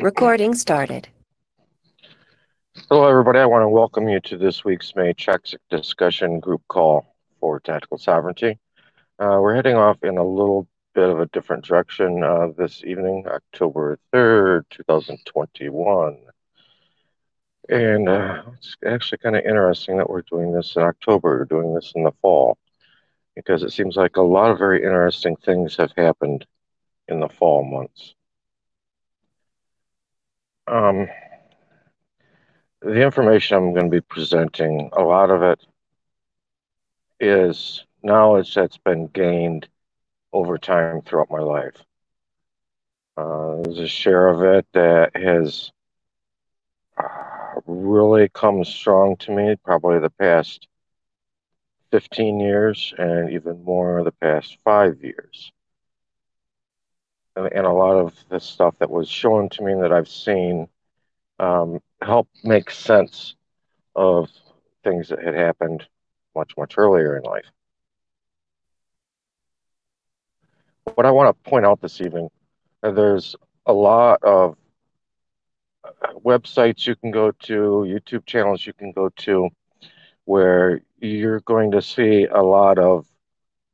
Recording started. Hello, everybody. I want to welcome you to this week's Matrexit Discussion Group Call for Tactical Sovereignty. We're heading off in a little bit of a different direction this evening, October 3rd, 2021. And it's actually kind of interesting that we're doing this in October, doing this in the fall, because it seems like a lot of very interesting things have happened in the fall months. The information I'm going to be presenting, a lot of it is knowledge that's been gained over time throughout my life. There's a share of it that has really come strong to me probably the past 15 years and even more the past 5 years. And a lot of the stuff that was shown to me that I've seen help make sense of things that had happened much earlier in life. What I want to point out this evening, there's a lot of websites you can go to, YouTube channels you can go to, where you're going to see a lot of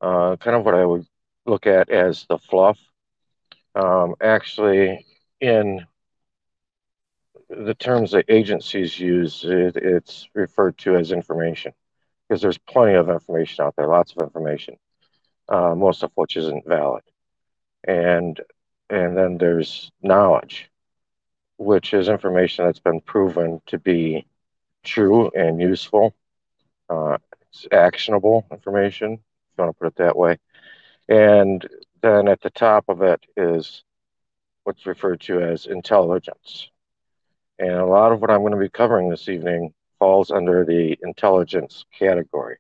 kind of what I would look at as the fluff, actually in the terms that agencies use, it's referred to as information, because there's plenty of information out there, lots of information, most of which isn't valid. And then there's knowledge, which is information that's been proven to be true and useful. It's actionable information, if you want to put it that way. And then at the top of it is what's referred to as intelligence. And a lot of what I'm going to be covering this evening falls under the intelligence category.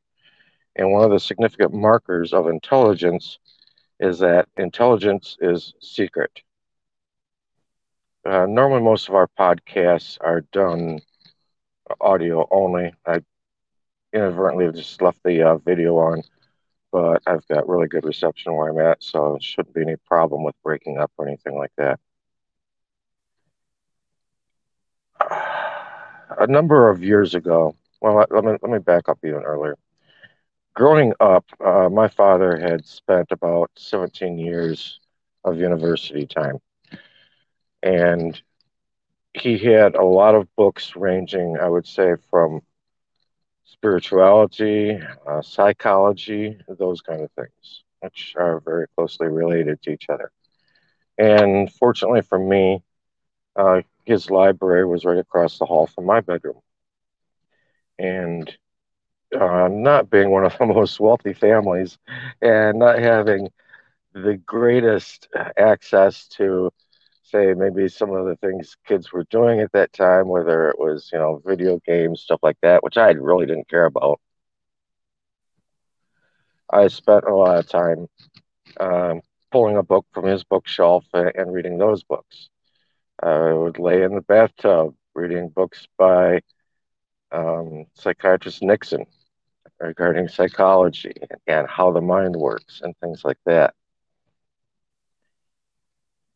And one of the significant markers of intelligence is that intelligence is secret. Normally, most of our podcasts are done audio only. I inadvertently just left the video on, but I've got really good reception where I'm at, so it shouldn't be any problem with breaking up or anything like that. A number of years ago, well, let me back up even earlier. Growing up, my father had spent about 17 years of university time. And he had a lot of books ranging, I would say, from spirituality, psychology, those kind of things, which are very closely related to each other. And fortunately for me, his library was right across the hall from my bedroom. And not being one of the most wealthy families and not having the greatest access to, say, maybe some of the things kids were doing at that time, whether it was, you know, video games, stuff like that, which I really didn't care about. I spent a lot of time pulling a book from his bookshelf and reading those books. I would lay in the bathtub reading books by psychiatrist Nixon regarding psychology and how the mind works and things like that.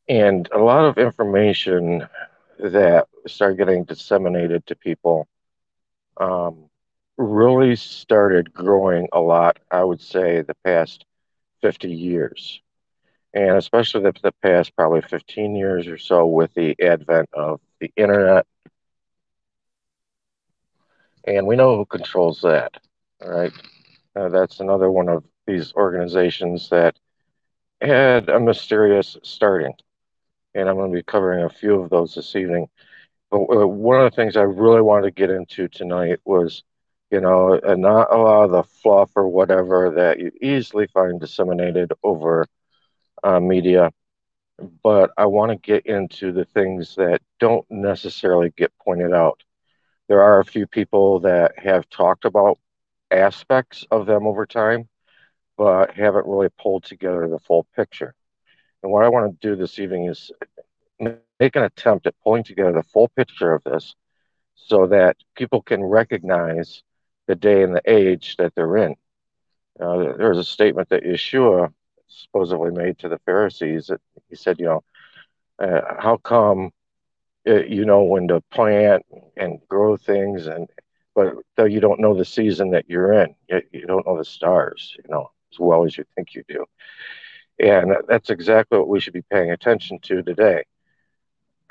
And a lot of information that started getting disseminated to people really started growing a lot, I would say, the past 50 years. And especially the past probably 15 years or so with the advent of the internet. And we know who controls that, right? That's another one of these organizations that had a mysterious starting. And I'm going to be covering a few of those this evening. But one of the things I really wanted to get into tonight was, you know, not a lot of the fluff or whatever that you easily find disseminated over media but I want to get into the things that don't necessarily get pointed out. There are a few people that have talked about aspects of them over time, but haven't really pulled together the full picture. And what I want to do this evening is make an attempt at pulling together the full picture of this so that people can recognize the day and the age that they're in. There's a statement that Yeshua supposedly made to the Pharisees that he said, how come, when to plant and grow things, but though you don't know the season that you're in, you don't know the stars, as well as you think you do. And that's exactly what we should be paying attention to today.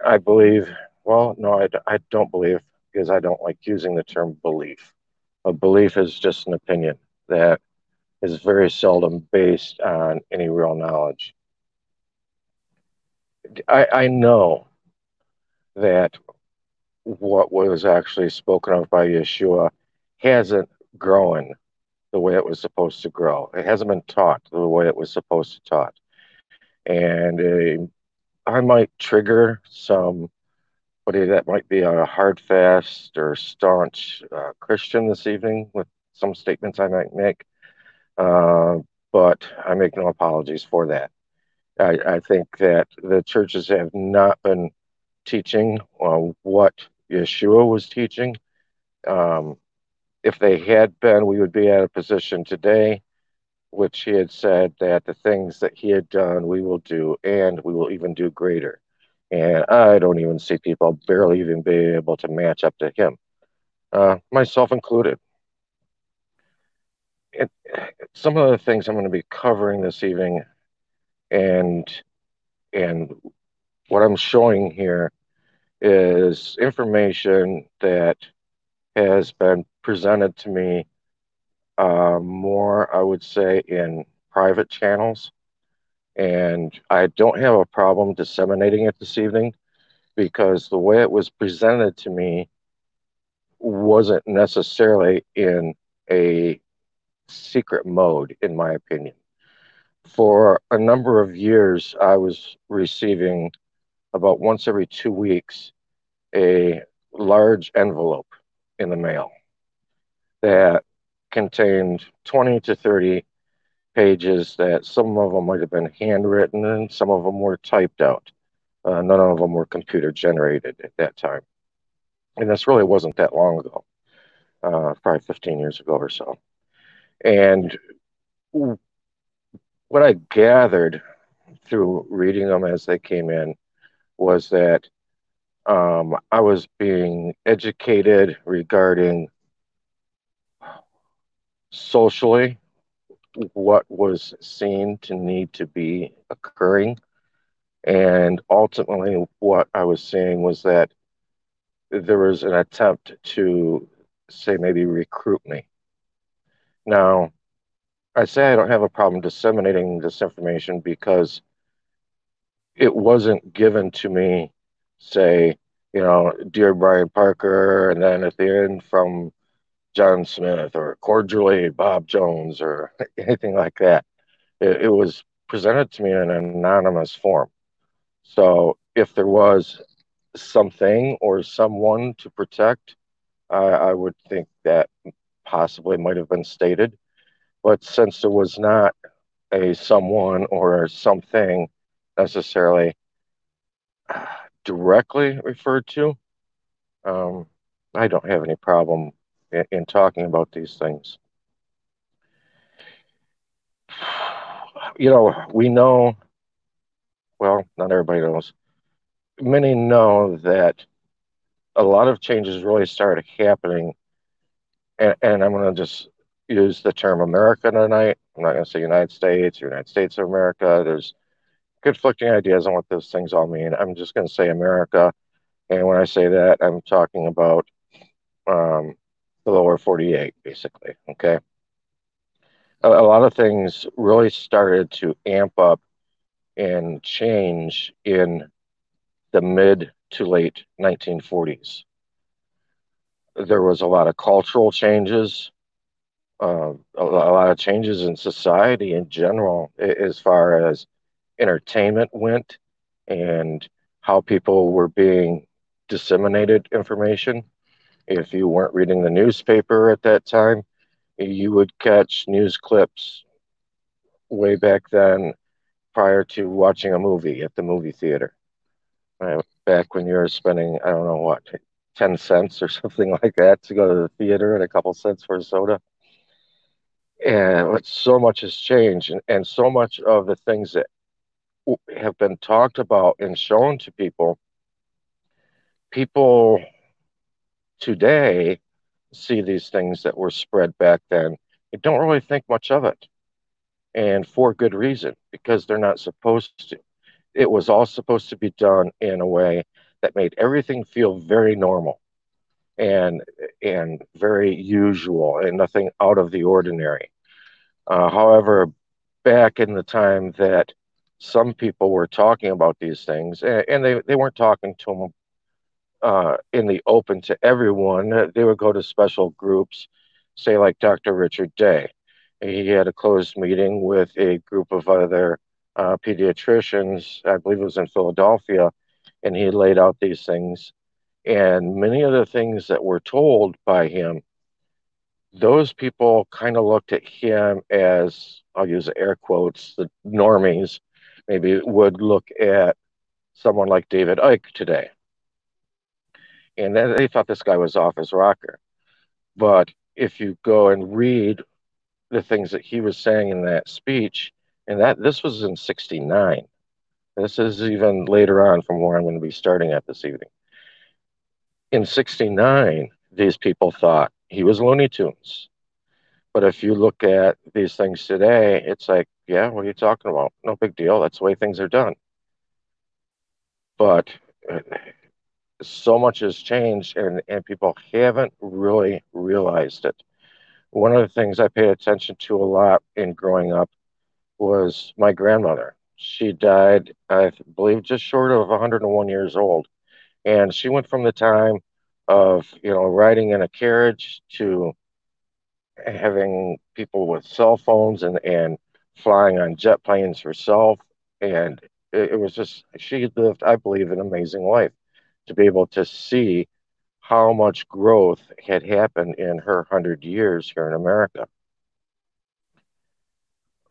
I believe, I don't believe, because I don't like using the term belief. A belief is just an opinion that is very seldom based on any real knowledge. I know that what was actually spoken of by Yeshua hasn't grown the way it was supposed to grow. It hasn't been taught the way it was supposed to taught. And I might trigger somebody that might be a hard fast or staunch Christian this evening with some statements I might make. But I make no apologies for that. I think that the churches have not been teaching what Yeshua was teaching. If they had been, we would be at a position today, which he had said that the things that he had done, we will do, and we will even do greater. And I don't even see people barely even be able to match up to him, myself included. Some of the things I'm going to be covering this evening and what I'm showing here is information that has been presented to me more, I would say, in private channels. And I don't have a problem disseminating it this evening because the way it was presented to me wasn't necessarily in a secret mode, in my opinion. For a number of years, I was receiving about once every 2 weeks a large envelope in the mail that contained 20 to 30 pages that some of them might have been handwritten and some of them were typed out. None of them were computer generated at that time. And this really wasn't that long ago, probably 15 years ago or so. And what I gathered through reading them as they came in was that I was being educated regarding socially what was seen to need to be occurring. And ultimately what I was seeing was that there was an attempt to say maybe recruit me. Now, I say I don't have a problem disseminating this information because it wasn't given to me, say, dear Brian Parker, and then at the end from John Smith or cordially Bob Jones or anything like that. It was presented to me in an anonymous form. So if there was something or someone to protect, I would think that possibly might have been stated, but since there was not a someone or something necessarily directly referred to, I don't have any problem in talking about these things. We know, not everybody knows, many know that a lot of changes really started happening. And I'm going to just use the term America tonight. I'm not going to say United States, United States of America. There's conflicting ideas on what those things all mean. I'm just going to say America. And when I say that, I'm talking about the lower 48, basically. Okay. A lot of things really started to amp up and change in the mid to late 1940s. There was a lot of cultural changes, a lot of changes in society in general, as far as entertainment went, and how people were being disseminated information. If you weren't reading the newspaper at that time, you would catch news clips way back then prior to watching a movie at the movie theater. Back when you were spending, I don't know what, 10 cents or something like that to go to the theater and a couple cents for a soda. And so much has changed, and so much of the things that have been talked about and shown to people, people today see these things that were spread back then. They don't really think much of it, and for good reason, because they're not supposed to. It was all supposed to be done in a way that made everything feel very normal and very usual and nothing out of the ordinary. However, back in the time that some people were talking about these things, and they weren't talking to them in the open to everyone. They would go to special groups, say like Dr. Richard Day. He had a closed meeting with a group of other pediatricians, I believe it was in Philadelphia, and he laid out these things. And many of the things that were told by him, those people kind of looked at him as, I'll use air quotes, the normies maybe would look at someone like David Icke today. And then they thought this guy was off his rocker. But if you go and read the things that he was saying in that speech, and that this was in '69. This is even later on from where I'm going to be starting at this evening. In '69, these people thought he was Looney Tunes. But if you look at these things today, it's like, yeah, what are you talking about? No big deal. That's the way things are done. But so much has changed, and people haven't really realized it. One of the things I paid attention to a lot in growing up was my grandmother. She died, I believe, just short of 101 years old. And she went from the time of, riding in a carriage to having people with cell phones and flying on jet planes herself. And it was just, she lived, I believe, an amazing life to be able to see how much growth had happened in her 100 years here in America.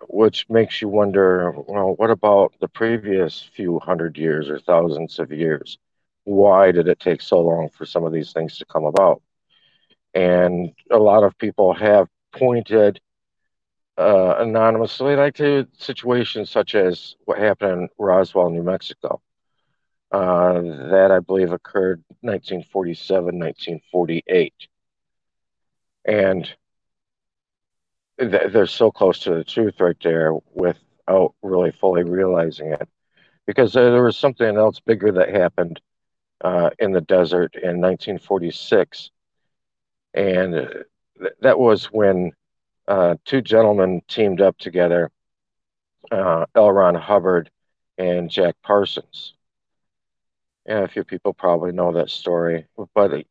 Which makes you wonder, well, what about the previous few 100 years or thousands of years? Why did it take so long for some of these things to come about? And a lot of people have pointed anonymously to situations such as what happened in Roswell, New Mexico. That I believe occurred 1947, 1948. And they're so close to the truth right there without really fully realizing it. Because there was something else bigger that happened in the desert in 1946, and that was when two gentlemen teamed up together, L. Ron Hubbard and Jack Parsons. And a few people probably know that story, but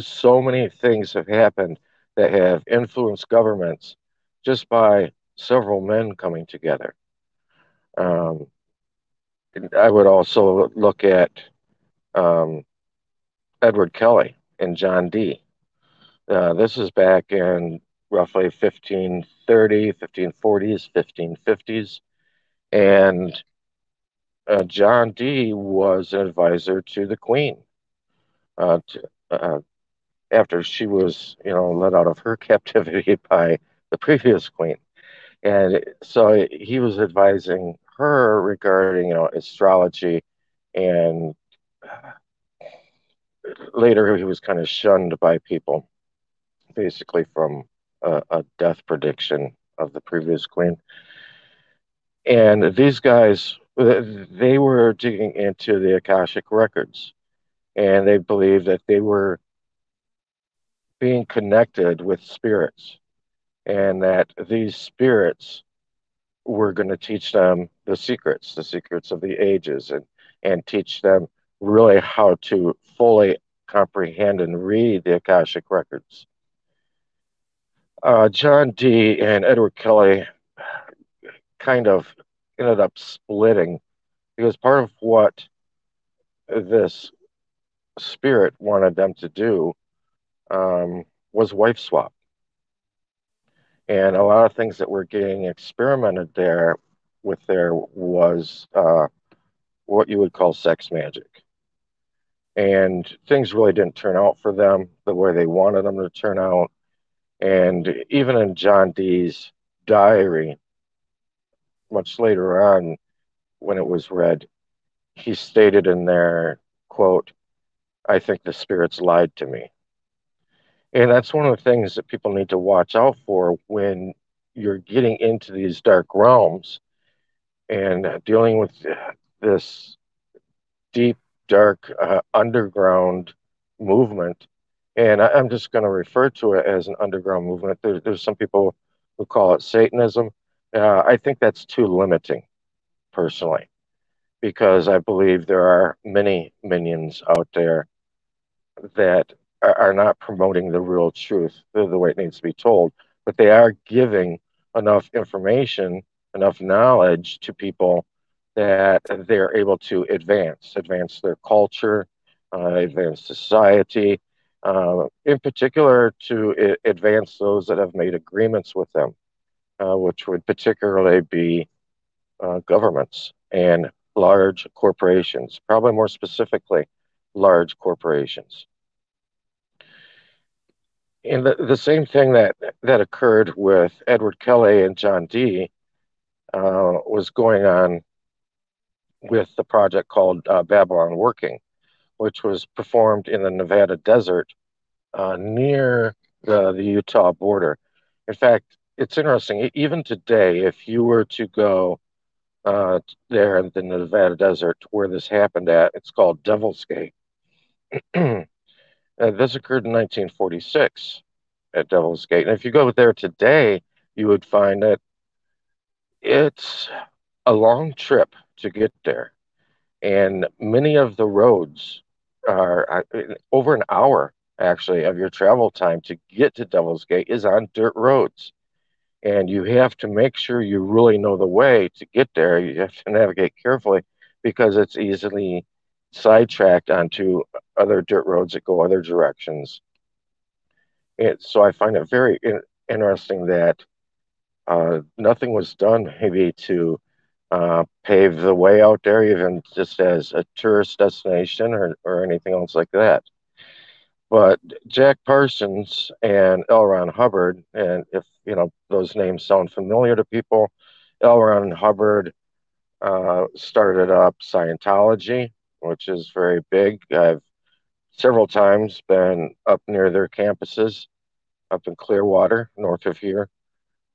so many things have happened that have influenced governments just by several men coming together. I would also look at Edward Kelly and John Dee. This is back in roughly 1530, 1540s, 1550s. And John Dee was an advisor to the Queen after she was, let out of her captivity by the previous Queen. And so he was advising her regarding, astrology, and later he was kind of shunned by people, basically from a death prediction of the previous queen. And these guys, they were digging into the Akashic records, and they believed that they were being connected with spirits, and that these spirits were going to teach them the secrets of the ages, and teach them really how to fully comprehend and read the Akashic records. John Dee and Edward Kelly kind of ended up splitting Because part of what this spirit wanted them to do was wife swap. And a lot of things that were getting experimented there with there was what you would call sex magic. And things really didn't turn out for them the way they wanted them to turn out. And even in John Dee's diary, much later on when it was read, he stated in there, quote, "I think the spirits lied to me." And that's one of the things that people need to watch out for when you're getting into these dark realms and dealing with this deep, dark, underground movement. And I'm just going to refer to it as an underground movement. There's some people who call it Satanism. I think that's too limiting, personally, because I believe there are many minions out there that are not promoting the real truth the way it needs to be told, but they are giving enough information, enough knowledge to people that they're able to advance their culture, advance society, in particular to advance those that have made agreements with them, which would particularly be governments and large corporations, probably more specifically, large corporations. And the same thing that occurred with Edward Kelly and John Dee was going on with the project called Babylon Working, which was performed in the Nevada desert near the Utah border. In fact, it's interesting, even today, if you were to go there in the Nevada desert where this happened at, it's called Devil's Gate. This occurred in 1946 at Devil's Gate. And if you go there today, you would find that it's a long trip to get there. And many of the roads are over an hour, actually, of your travel time to get to Devil's Gate is on dirt roads. And you have to make sure you really know the way to get there. You have to navigate carefully because it's easily sidetracked onto other dirt roads that go other directions. So I find it very interesting that nothing was done maybe to pave the way out there, even just as a tourist destination or anything else like that. But Jack Parsons and L. Ron Hubbard, and if you know those names sound familiar to people, L. Ron Hubbard started up Scientology, which is very big. I've several times been up near their campuses, up in Clearwater, north of here.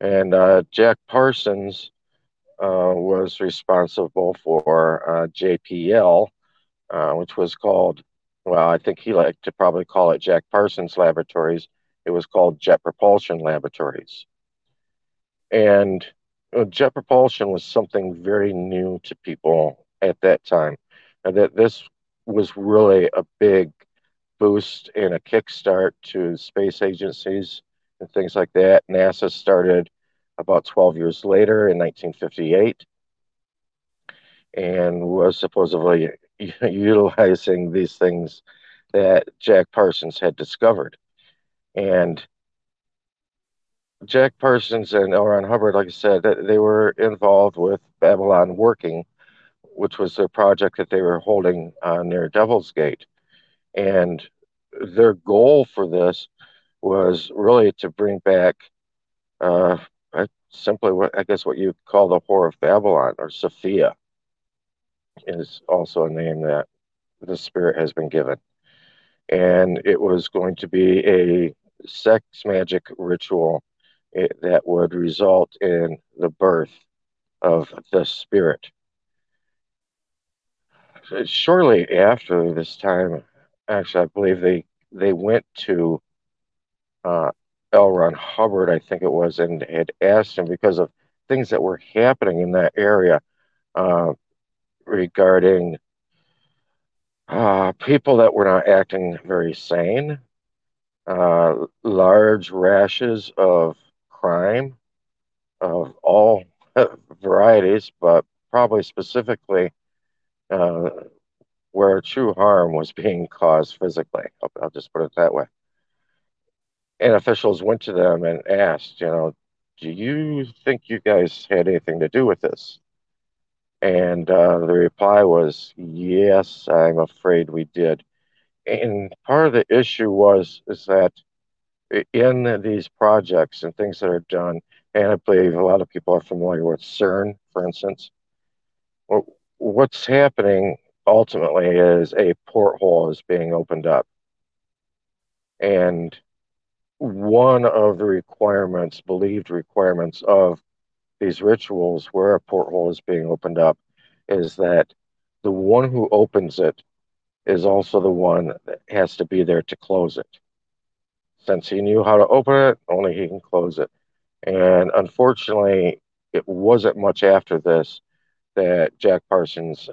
And Jack Parsons was responsible for JPL, which was called, well, I think he liked to probably call it Jack Parsons Laboratories. It was called Jet Propulsion Laboratories. And jet propulsion was something very new to people at that time. That this was really a big boost and a kickstart to space agencies and things like that. NASA started about 12 years later in 1958 and was supposedly utilizing these things that Jack Parsons had discovered. And Jack Parsons and L. Ron Hubbard, like I said, they were involved with Babylon Working, which was their project that they were holding near Devil's Gate. And their goal for this was really to bring back simply, what you call the Whore of Babylon, or Sophia, is also a name that the spirit has been given. And it was going to be a sex magic ritual that would result in the birth of the spirit. Shortly after this time, actually, I believe they went to L. Ron Hubbard, I think it was, and had asked him because of things that were happening in that area regarding people that were not acting very sane, large rashes of crime of all varieties, but probably specifically where true harm was being caused physically. I'll just put it that way. And officials went to them and asked, you know, do you think you guys had anything to do with this? And the reply was, yes, I'm afraid we did. And part of the issue is that in these projects and things that are done, and I believe a lot of people are familiar with CERN, for instance, what's happening ultimately is a porthole is being opened up. And one of the requirements, believed requirements of these rituals where a porthole is being opened up is that the one who opens it is also the one that has to be there to close it. Since he knew how to open it, only he can close it. And unfortunately, it wasn't much after this that Jack Parsons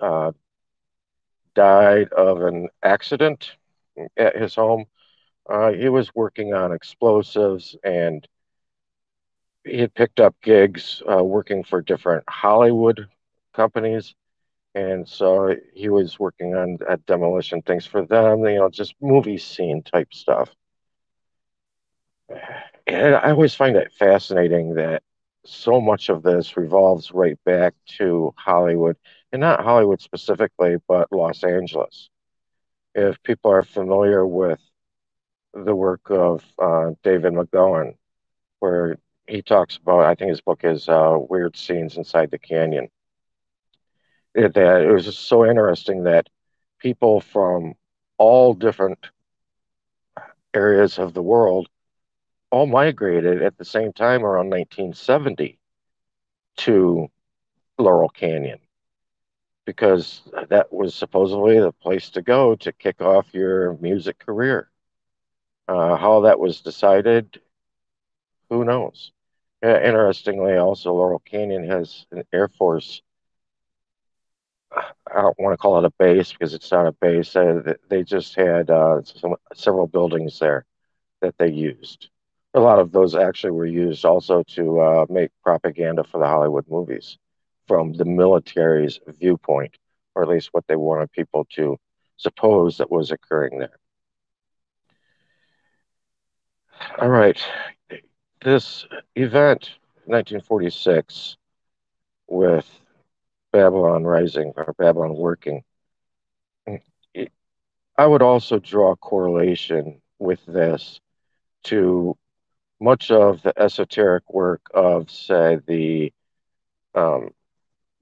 died of an accident at his home. He was working on explosives, and he had picked up gigs working for different Hollywood companies. And so he was working on demolition things for them, you know, just movie scene type stuff. And I always find it fascinating that so much of this revolves right back to Hollywood, and not Hollywood specifically, but Los Angeles. If people are familiar with the work of David McGowan, where he talks about, I think his book is Weird Scenes Inside the Canyon. That it was just so interesting that people from all different areas of the world all migrated at the same time around 1970 to Laurel Canyon, because that was supposedly the place to go to kick off your music career. How that was decided, who knows? Interestingly, also, Laurel Canyon has an Air Force, I don't want to call it a base because it's not a base. They just had several buildings there that they used. A lot of those actually were used also to make propaganda for the Hollywood movies from the military's viewpoint, or at least what they wanted people to suppose that was occurring there. All right. This event, 1946, with Babylon Rising or Babylon Working, I would also draw a correlation with this to much of the esoteric work of, say, the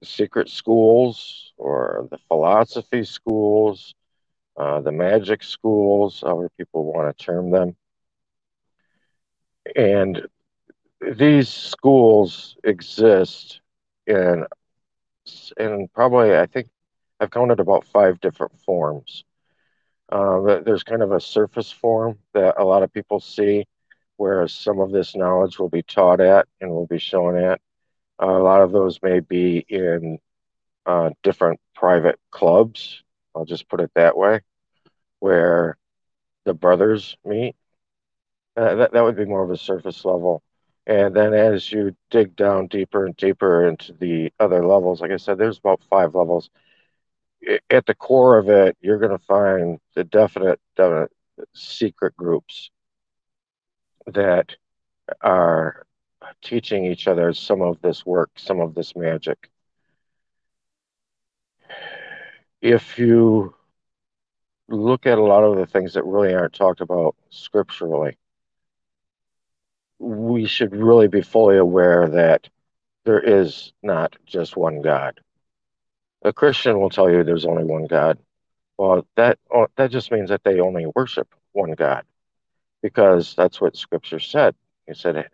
secret schools or the philosophy schools, the magic schools, however people want to term them. And these schools exist in probably, I think, I've counted about 5 different forms. There's kind of a surface form that a lot of people see, whereas some of this knowledge will be taught at and will be shown at. A lot of those may be in different private clubs, I'll just put it that way, where the brothers meet. That would be more of a surface level. And then as you dig down deeper and deeper into the other levels, like I said, there's about 5 levels. At the core of it, you're going to find the definite secret groups that are teaching each other some of this work, some of this magic. If you look at a lot of the things that really aren't talked about scripturally, we should really be fully aware that there is not just one God. A Christian will tell you there's only one God. Well, that just means that they only worship one God, because that's what Scripture said. He said,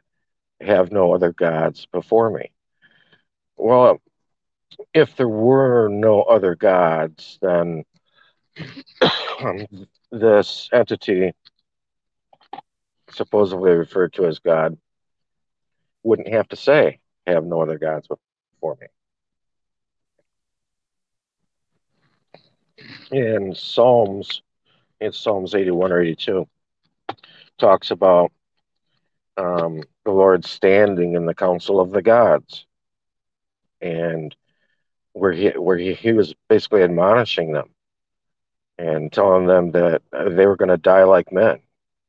have no other gods before me. Well, if there were no other gods, then this entity, supposedly referred to as God, wouldn't have to say, have no other gods before me. In Psalms 81 or 82, talks about the Lord standing in the council of the gods. And where he was basically admonishing them and telling them that they were going to die like men.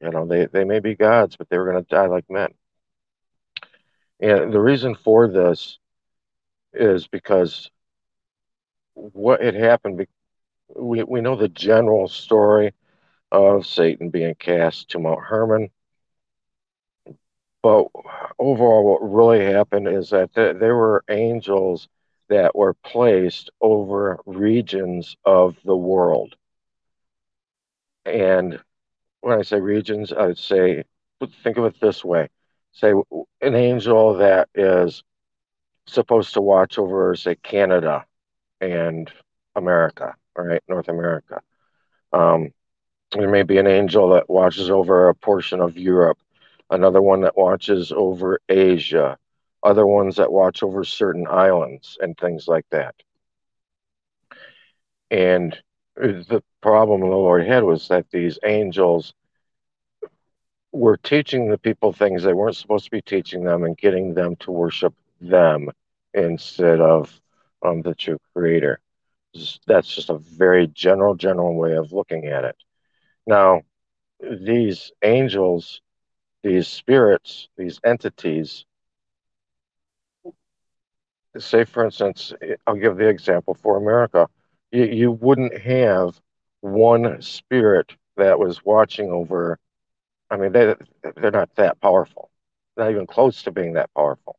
You know, they may be gods, but they were going to die like men. And the reason for this is because what had happened, we know the general story of Satan being cast to Mount Hermon. But overall, what really happened is that there were angels that were placed over regions of the world. And when I say regions, I would say, think of it this way. Say an angel that is supposed to watch over, say, Canada and America, all right, North America. There may be an angel that watches over a portion of Europe, another one that watches over Asia, other ones that watch over certain islands and things like that. And the problem the Lord had was that these angels were teaching the people things they weren't supposed to be teaching them and getting them to worship them instead of the true creator. That's just a very general way of looking at it. Now, these angels, these spirits, these entities, say, for instance, I'll give the example for America. You wouldn't have one spirit that was watching over. I mean, they're not that powerful, not even close to being that powerful.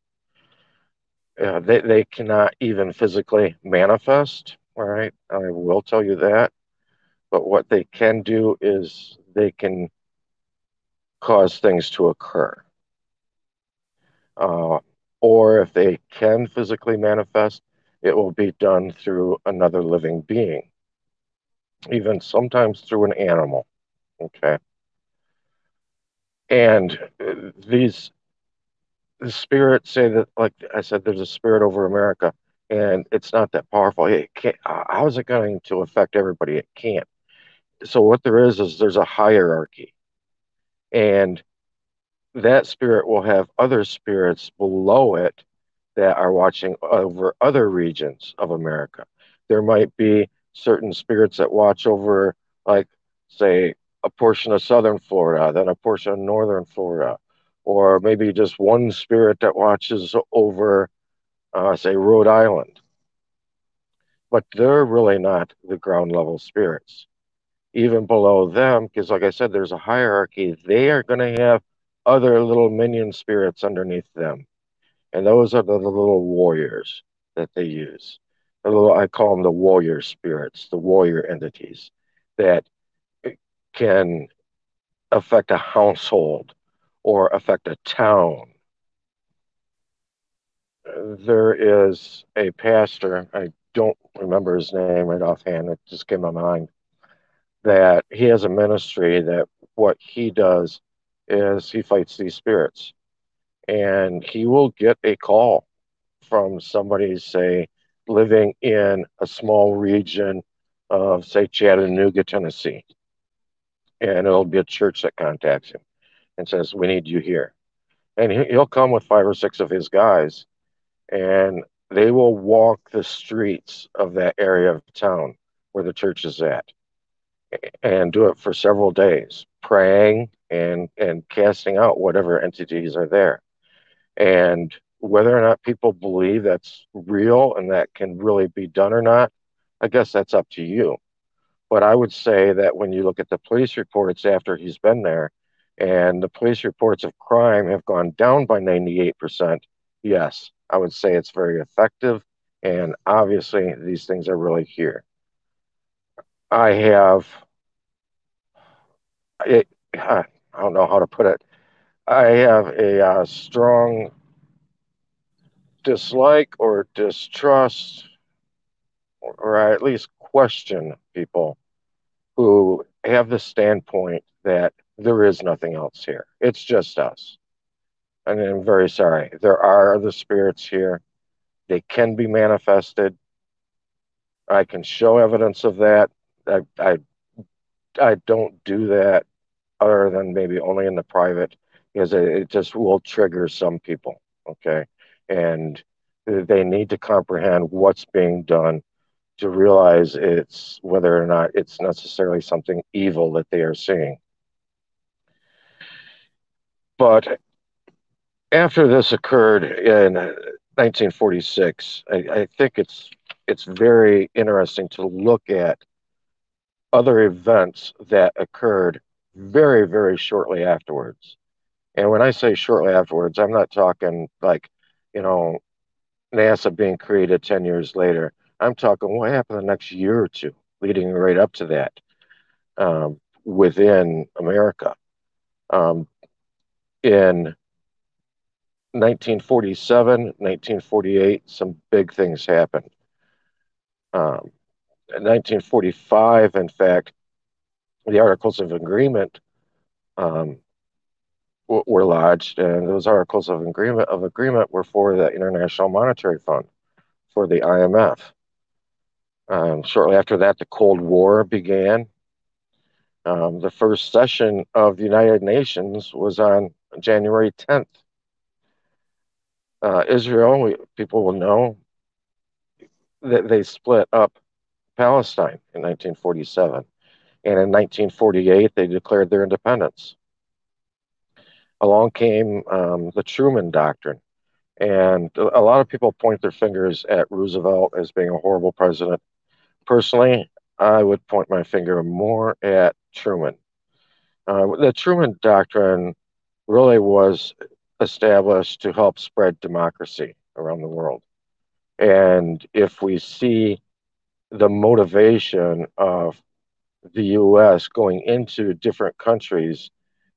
They cannot even physically manifest, all right? I will tell you that. But what they can do is they can cause things to occur. Or if they can physically manifest, it will be done through another living being, even sometimes through an animal, okay? And the spirits say that, like I said, there's a spirit over America, and it's not that powerful. It can't, how is it going to affect everybody? It can't. So what there is there's a hierarchy. And that spirit will have other spirits below it that are watching over other regions of America. There might be certain spirits that watch over, like, say, a portion of southern Florida, then a portion of northern Florida, or maybe just one spirit that watches over, say, Rhode Island. But they're really not the ground level spirits. Even below them, because like I said, there's a hierarchy, they are going to have other little minion spirits underneath them. And those are the little warriors that they use. The little, I call them the warrior spirits, the warrior entities that can affect a household or affect a town. There is a pastor, I don't remember his name right offhand, it just came to my mind, that he has a ministry that what he does is he fights these spirits. And he will get a call from somebody, say, living in a small region of, say, Chattanooga, Tennessee. And it'll be a church that contacts him and says, we need you here. And he'll come with 5 or 6 of his guys, and they will walk the streets of that area of town where the church is at and do it for several days, praying and casting out whatever entities are there. And whether or not people believe that's real and that can really be done or not, I guess that's up to you. But I would say that when you look at the police reports after he's been there, and the police reports of crime have gone down by 98%, yes, I would say it's very effective. And obviously, these things are really here. I have, I don't know how to put it. I have a strong dislike or distrust, or I at least question people who have the standpoint that there is nothing else here. It's just us. And I'm very sorry. There are other spirits here. They can be manifested. I can show evidence of that. I don't do that other than maybe only in the private, because it just will trigger some people, okay? And they need to comprehend what's being done to realize it's whether or not it's necessarily something evil that they are seeing. But after this occurred in 1946, I think it's very interesting to look at other events that occurred very, very shortly afterwards. And when I say shortly afterwards, I'm not talking like, you know, NASA being created 10 years later. I'm talking what happened the next year or two, leading right up to that within America. In 1947, 1948, some big things happened. In 1945, in fact, the Articles of Agreement were lodged, and those Articles of Agreement were for the International Monetary Fund, for the IMF. Shortly after that, the Cold War began. The first session of the United Nations was on January 10th. Israel, people will know that they split up Palestine in 1947. And in 1948, they declared their independence. Along came the Truman Doctrine. And a lot of people point their fingers at Roosevelt as being a horrible president. Personally, I would point my finger more at Truman. The Truman Doctrine really was established to help spread democracy around the world. And if we see the motivation of the U.S. going into different countries,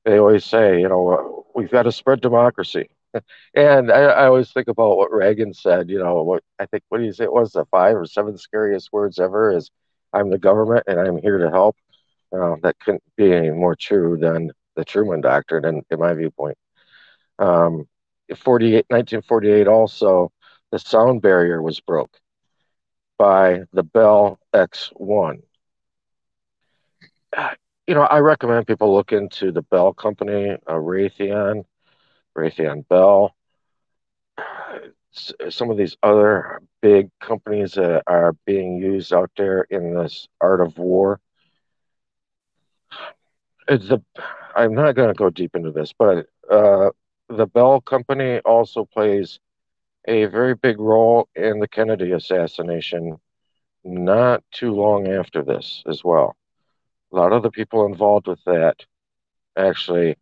they always say, you know, we've got to spread democracy. And I always think about what Reagan said, you know, what do you say it was, the 5 or 7 scariest words ever is, I'm the government and I'm here to help. That couldn't be any more true than the Truman Doctrine, in my viewpoint. 1948 also, the sound barrier was broke by the Bell X-1. You know, I recommend people look into the Bell Company, Raytheon, Raytheon Bell, some of these other big companies that are being used out there in this art of war. I'm not going to go deep into this, but the Bell Company also plays a very big role in the Kennedy assassination not too long after this as well. A lot of the people involved with that actually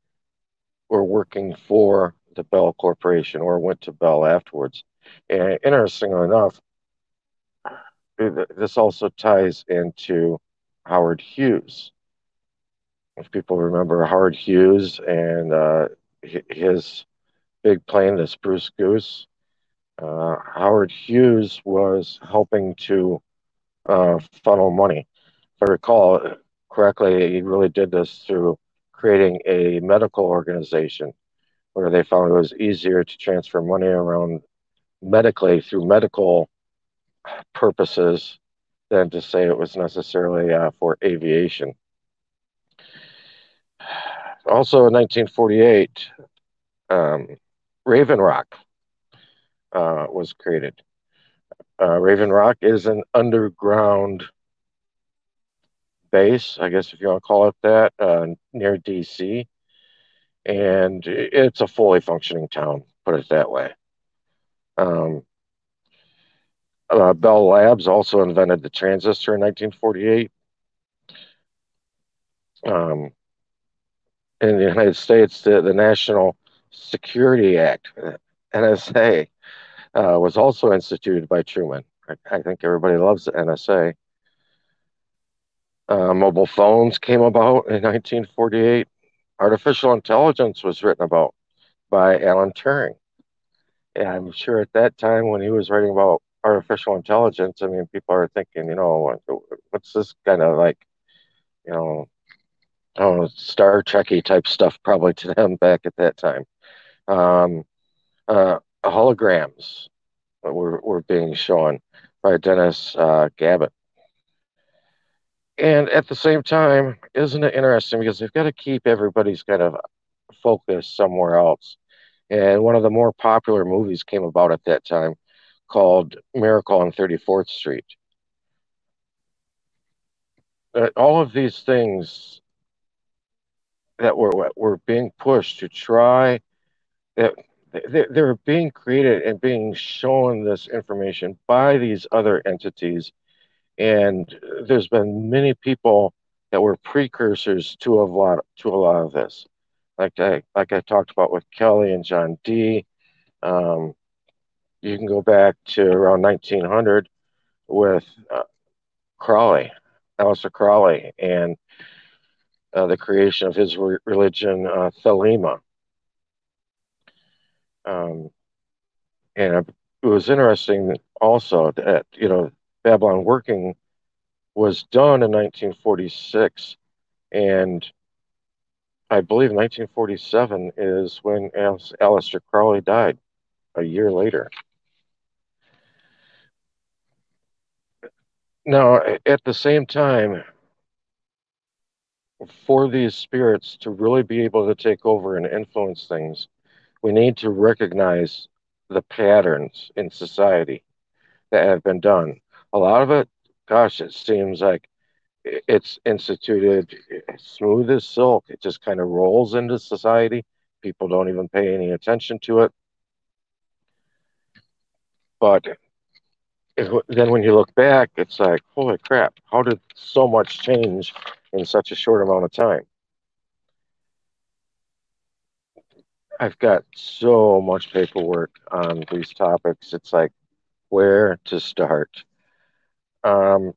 were working for the Bell Corporation or went to Bell afterwards. And interestingly enough, this also ties into Howard Hughes. If people remember Howard Hughes and his big plane, this Spruce Goose, Howard Hughes was helping to funnel money. If I recall correctly, he really did this through creating a medical organization where they found it was easier to transfer money around medically through medical purposes than to say it was necessarily for aviation. Also in 1948, Raven Rock was created. Raven Rock is an underground base, I guess if you want to call it that, near DC, and it's a fully functioning town, put it that way. Bell Labs also invented the transistor in 1948. In the United States, the National Security Act, NSA, was also instituted by Truman. I think everybody loves the NSA. Mobile phones came about in 1948. Artificial intelligence was written about by Alan Turing. And I'm sure at that time when he was writing about artificial intelligence, I mean, people are thinking, you know, what's this kind of like, you know, I don't know, Star Trek-y type stuff probably to them back at that time. Holograms were being shown by Dennis Gabbett. And at the same time, isn't it interesting because they've got to keep everybody's kind of focus somewhere else. And one of the more popular movies came about at that time called Miracle on 34th Street. All of these things that were being pushed to try, that they're being created and being shown this information by these other entities. And there's been many people that were precursors to a lot of this. Like I talked about with Kelly and John Dee. You can go back to around 1900 with Crowley, Aleister Crowley, and the creation of his religion, Thelema. And it was interesting also that, Babylon Working was done in 1946, and I believe 1947 is when Aleister Crowley died, a year later. Now, at the same time, for these spirits to really be able to take over and influence things, we need to recognize the patterns in society that have been done. A lot of it, gosh, it seems like it's instituted smooth as silk. It just kind of rolls into society. People don't even pay any attention to it. But then when you look back, it's like, holy crap, how did so much change in such a short amount of time? I've got so much paperwork on these topics. It's like, where to start?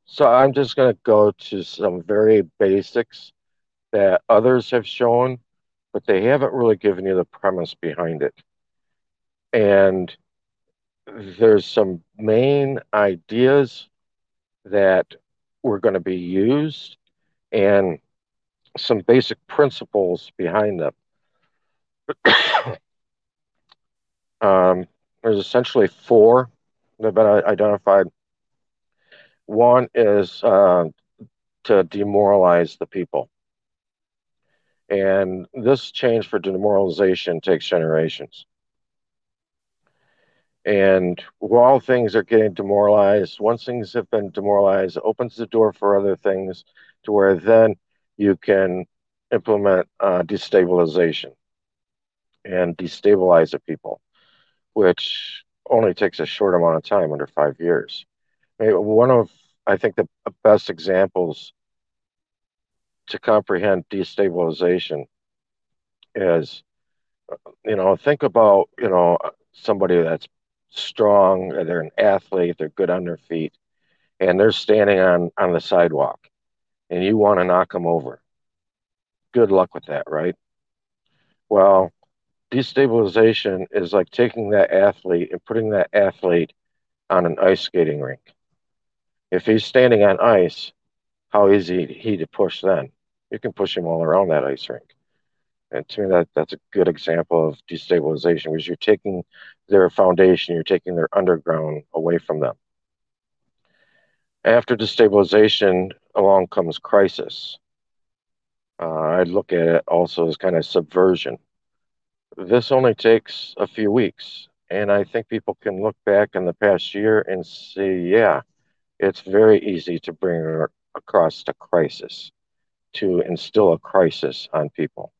So I'm just going to go to some very basics that others have shown, but they haven't really given you the premise behind it. And there's some main ideas that were going to be used and some basic principles behind them. There's essentially four that have been identified. One is to demoralize the people. And this change for demoralization takes generations. And while things are getting demoralized, once things have been demoralized, it opens the door for other things to where then you can implement destabilization and destabilize the people, which only takes a short amount of time, under 5 years. One of, I think, the best examples to comprehend destabilization is, think about, somebody that's strong, they're an athlete, they're good on their feet, and they're standing on the sidewalk, and you want to knock them over. Good luck with that, right? Well, destabilization is like taking that athlete and putting that athlete on an ice skating rink. If he's standing on ice, how easy he to push then? You can push him all around that ice rink. And to me, that's a good example of destabilization, because you're taking their foundation, you're taking their underground away from them. After destabilization, along comes crisis. I look at it also as kind of subversion. This only takes a few weeks, and I think people can look back in the past year and see, yeah, it's very easy to bring across the crisis, to instill a crisis on people.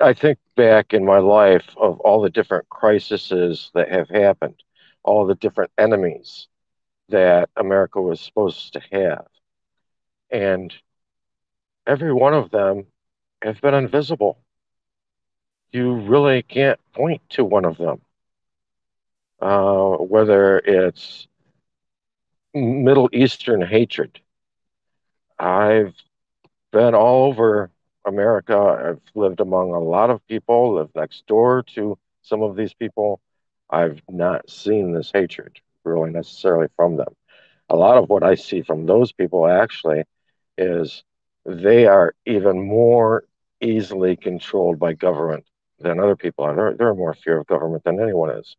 I think back in my life of all the different crises that have happened, all the different enemies that America was supposed to have. And every one of them have been invisible. You really can't point to one of them. Whether it's Middle Eastern hatred. I've been all over America. I've lived among a lot of people, lived next door to some of these people. I've not seen this hatred really necessarily from them. A lot of what I see from those people actually is they are even more easily controlled by government than other people are. They're more fear of government than anyone is.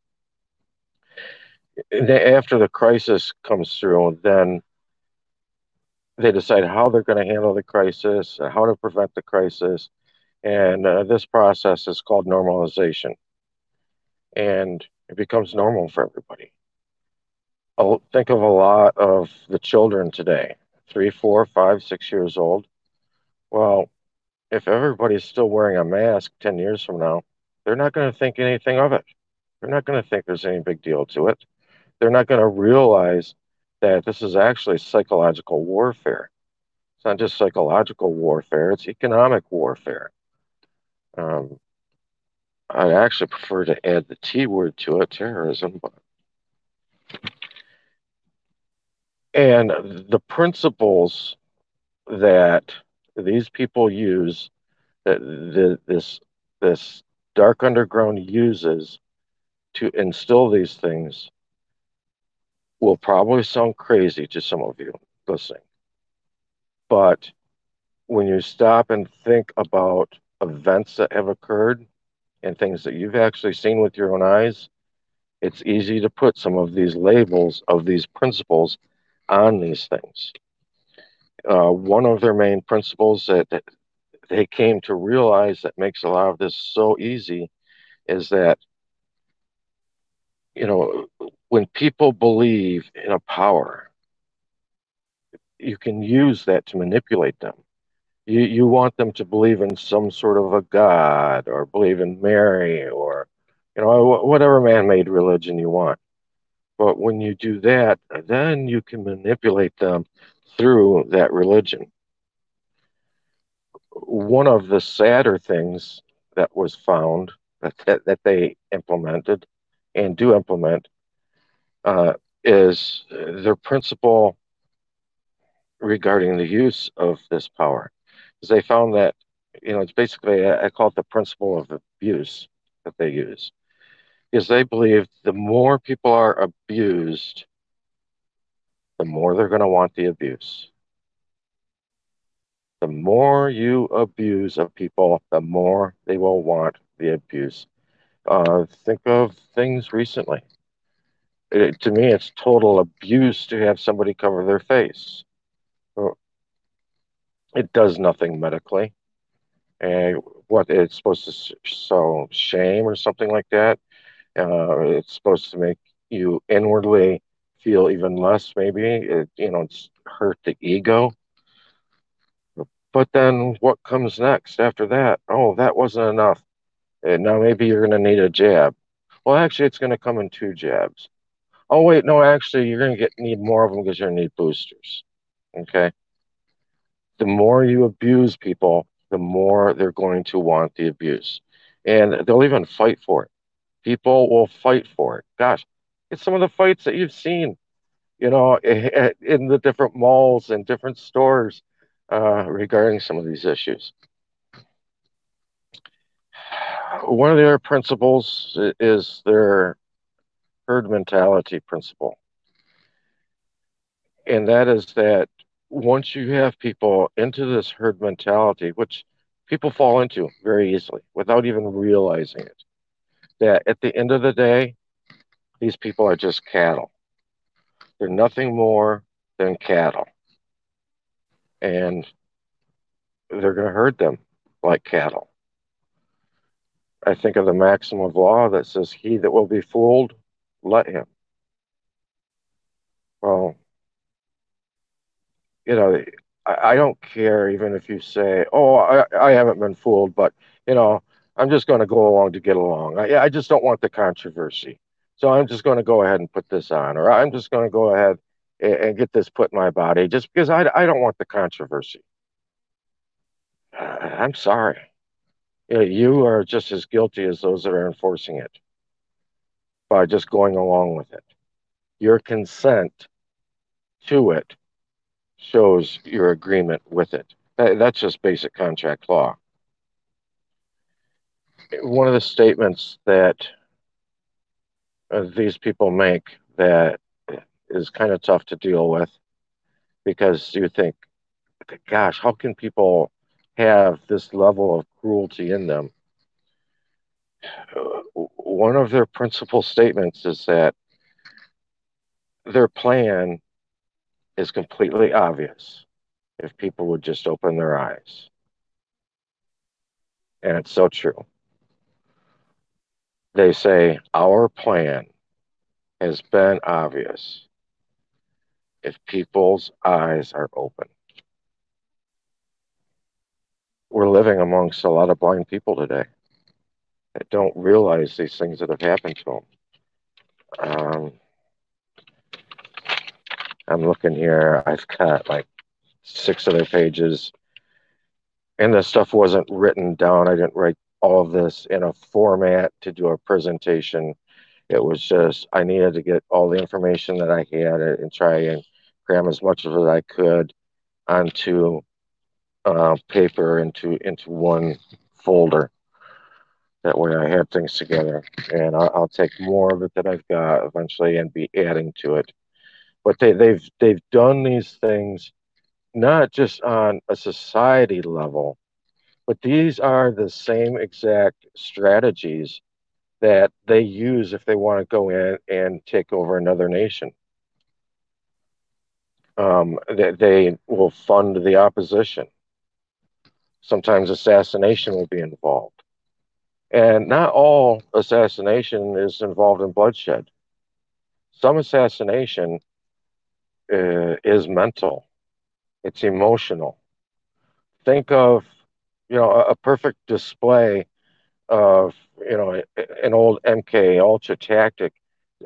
After the crisis comes through, then they decide how they're going to handle the crisis, how to prevent the crisis. And this process is called normalization. And It becomes normal for everybody. I'll think of a lot of the children today, 3, 4, 5, 6 years old. Well, if everybody's still wearing a mask 10 years from now, they're not going to think anything of it. They're not going to think there's any big deal to it. They're not going to realize that this is actually psychological warfare. It's not just psychological warfare, it's economic warfare. I actually prefer to add the T word to it, terrorism. And the principles that these people use, that this dark underground uses to instill these things, will probably sound crazy to some of you listening. But when you stop and think about events that have occurred and things that you've actually seen with your own eyes, it's easy to put some of these labels of these principles on these things. One of their main principles that they came to realize that makes a lot of this so easy is that, you know, when people believe in a power, you can use that to manipulate them. You want them to believe in some sort of a god, or believe in Mary, or, you know, whatever man-made religion you want. But when you do that, then you can manipulate them through that religion. One of the sadder things that was found that they implemented and do implement is their principle regarding the use of this power. They found that, you know, it's basically, I call it the principle of abuse that they use, because they believe the more people are abused, the more they're going to want the abuse. The more you abuse of people, the more they will want the abuse. Think of things recently. To me, it's total abuse to have somebody cover their face. It does nothing medically. And what it's supposed to sow shame or something like that. It's supposed to make you inwardly feel even less, maybe. It's hurt the ego. But then what comes next after that? Oh, that wasn't enough. And now maybe you're going to need a jab. Well, actually, it's going to come in 2 jabs. Oh, wait, no, actually, you're going to need more of them because you're going to need boosters. Okay? The more you abuse people, the more they're going to want the abuse. And they'll even fight for it. People will fight for it. Gosh, it's some of the fights that you've seen, you know, in the different malls and different stores regarding some of these issues. One of their principles is their herd mentality principle. And that is that once you have people into this herd mentality, which people fall into very easily without even realizing it, that at the end of the day, these people are just cattle. They're nothing more than cattle. And they're going to herd them like cattle. I think of the maxim of law that says, he that will be fooled, let him. Well, you know, I don't care even if you say, oh, I haven't been fooled, but, you know, I'm just going to go along to get along. I just don't want the controversy. So I'm just going to go ahead and put this on, or I'm just going to go ahead and get this put in my body just because I don't want the controversy. I'm sorry. You are just as guilty as those that are enforcing it by just going along with it. Your consent to it shows your agreement with it. That's just basic contract law. One of the statements that these people make that is kind of tough to deal with, because you think, gosh, how can people have this level of cruelty in them? One of their principal statements is that their plan is completely obvious if people would just open their eyes. And it's so true. They say, our plan has been obvious if people's eyes are open. We're living amongst a lot of blind people today that don't realize these things that have happened to them. I'm looking here. I've got like 6 other pages. And this stuff wasn't written down. I didn't write all of this in a format to do a presentation. It was just, I needed to get all the information that I had and try and cram as much of it as I could onto paper, into one folder. That way I had things together. And I'll take more of it that I've got eventually and be adding to it. But they've done these things not just on a society level, but these are the same exact strategies that they use if they want to go in and take over another nation. They will fund the opposition. Sometimes assassination will be involved. And not all assassination is involved in bloodshed. Some assassination is mental. It's emotional. Think of, a perfect display of, an old MK Ultra tactic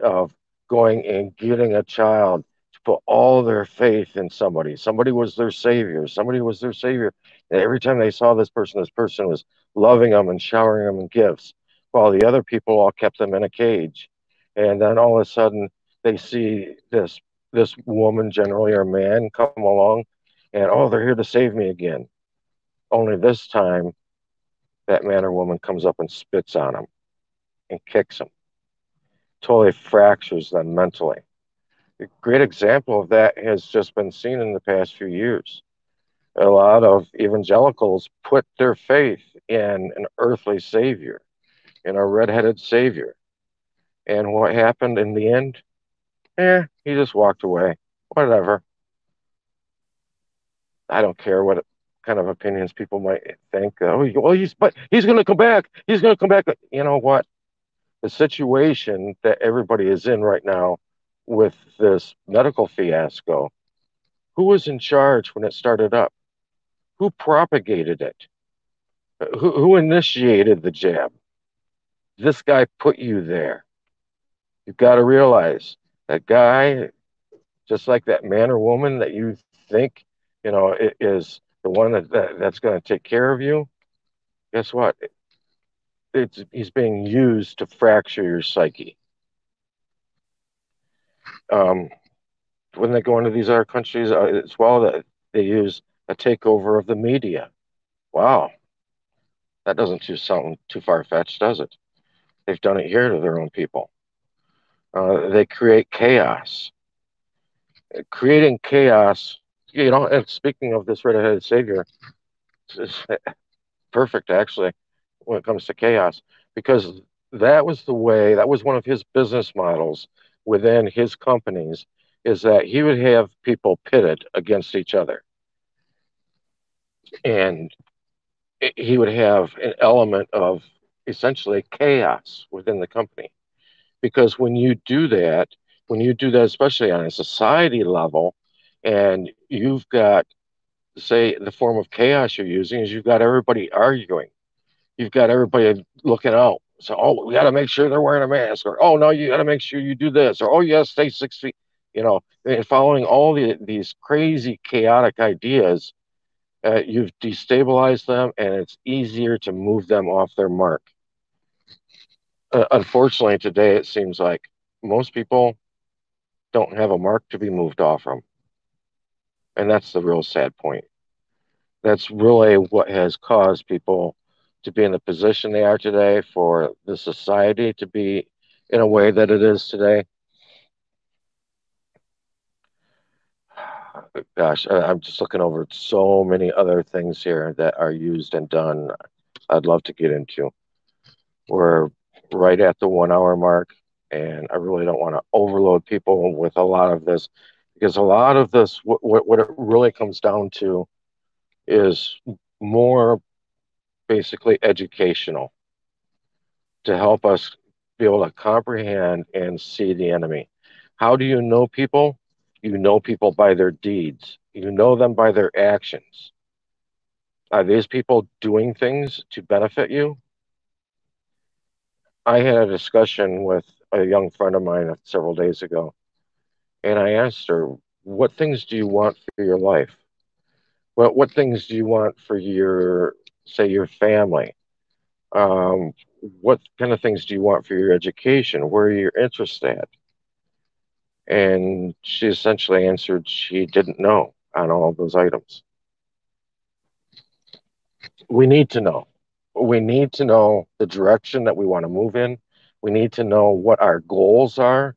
of going and getting a child to put all their faith in somebody. Somebody was their savior. And every time they saw this person was loving them and showering them in gifts, while the other people all kept them in a cage. And then all of a sudden they see this woman, generally, or man, come along, and, oh, they're here to save me again. Only this time, that man or woman comes up and spits on him and kicks him. Totally fractures them mentally. A great example of that has just been seen in the past few years. A lot of evangelicals put their faith in an earthly savior, in a redheaded savior. And what happened in the end? He just walked away. Whatever. I don't care what kind of opinions people might think. Oh, well, he's going to come back. He's going to come back. You know what? The situation that everybody is in right now with this medical fiasco, who was in charge when it started up? Who propagated it? Who initiated the jab? This guy put you there. You've got to realize that guy, just like that man or woman that you think, is the one that's going to take care of you, guess what? He's being used to fracture your psyche. When they go into these other countries as well, that they use a takeover of the media. Wow. That doesn't sound too far-fetched, does it? They've done it here to their own people. They create chaos. Creating chaos, and speaking of this redheaded savior, it's perfect, actually, when it comes to chaos, because that was one of his business models within his companies, is that he would have people pitted against each other. And he would have an element of essentially chaos within the company. Because when you do that, especially on a society level, and you've got, say, the form of chaos you're using is you've got everybody arguing. You've got everybody looking out. So, oh, we got to make sure they're wearing a mask. Or, oh, no, you got to make sure you do this. Or, oh, yes, stay 6 feet. And following all these crazy, chaotic ideas, you've destabilized them, and it's easier to move them off their mark. Unfortunately, today it seems like most people don't have a mark to be moved off from. And that's the real sad point. That's really what has caused people to be in the position they are today, for the society to be in a way that it is today. Gosh, I'm just looking over so many other things here that are used and done I'd love to get into. We're right at the 1 hour mark, and I really don't want to overload people with a lot of this, because a lot of this, what it really comes down to is more basically educational, to help us be able to comprehend and see the enemy. How do you know people? You know people by their deeds. You know them by their actions. Are these people doing things to benefit you? I had a discussion with a young friend of mine several days ago, and I asked her, what things do you want for your life? What things do you want for your, say, your family? What kind of things do you want for your education? Where are your interests at? And she essentially answered she didn't know on all of those items. We need to know. We need to know the direction that we want to move in. We need to know what our goals are,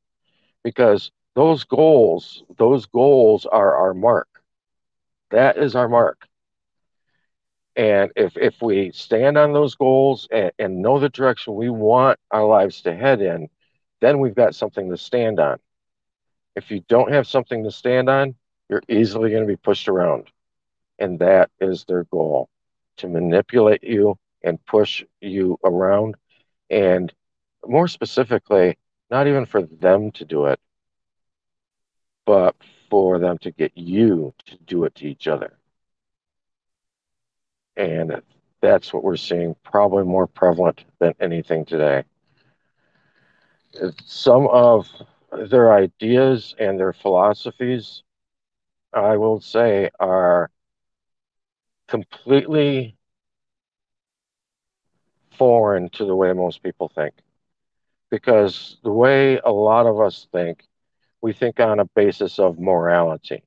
because those goals are our mark. That is our mark. And if we stand on those goals and know the direction we want our lives to head in, then we've got something to stand on. If you don't have something to stand on, you're easily going to be pushed around. And that is their goal, to manipulate you and push you around. And more specifically, not even for them to do it, but for them to get you to do it to each other. And that's what we're seeing, probably more prevalent than anything today. Some of their ideas and their philosophies, I will say, are completely foreign to the way most people think. Because the way a lot of us think, we think on a basis of morality.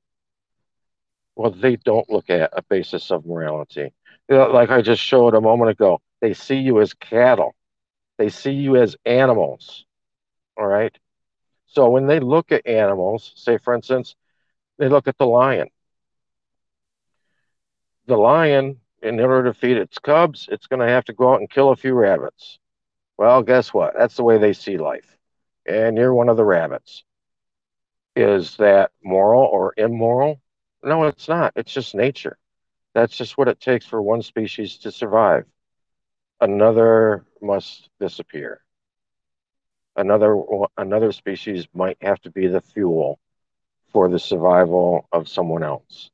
Well, they don't look at a basis of morality. Like I just showed a moment ago, they see you as cattle. They see you as animals, all right? So when they look at animals, say, for instance, they look at the lion. The lion, in order to feed its cubs, it's going to have to go out and kill a few rabbits. Well, guess what? That's the way they see life. And you're one of the rabbits. Is that moral or immoral? No, it's not. It's just nature. That's just what it takes for one species to survive. Another must disappear. Another species might have to be the fuel for the survival of someone else.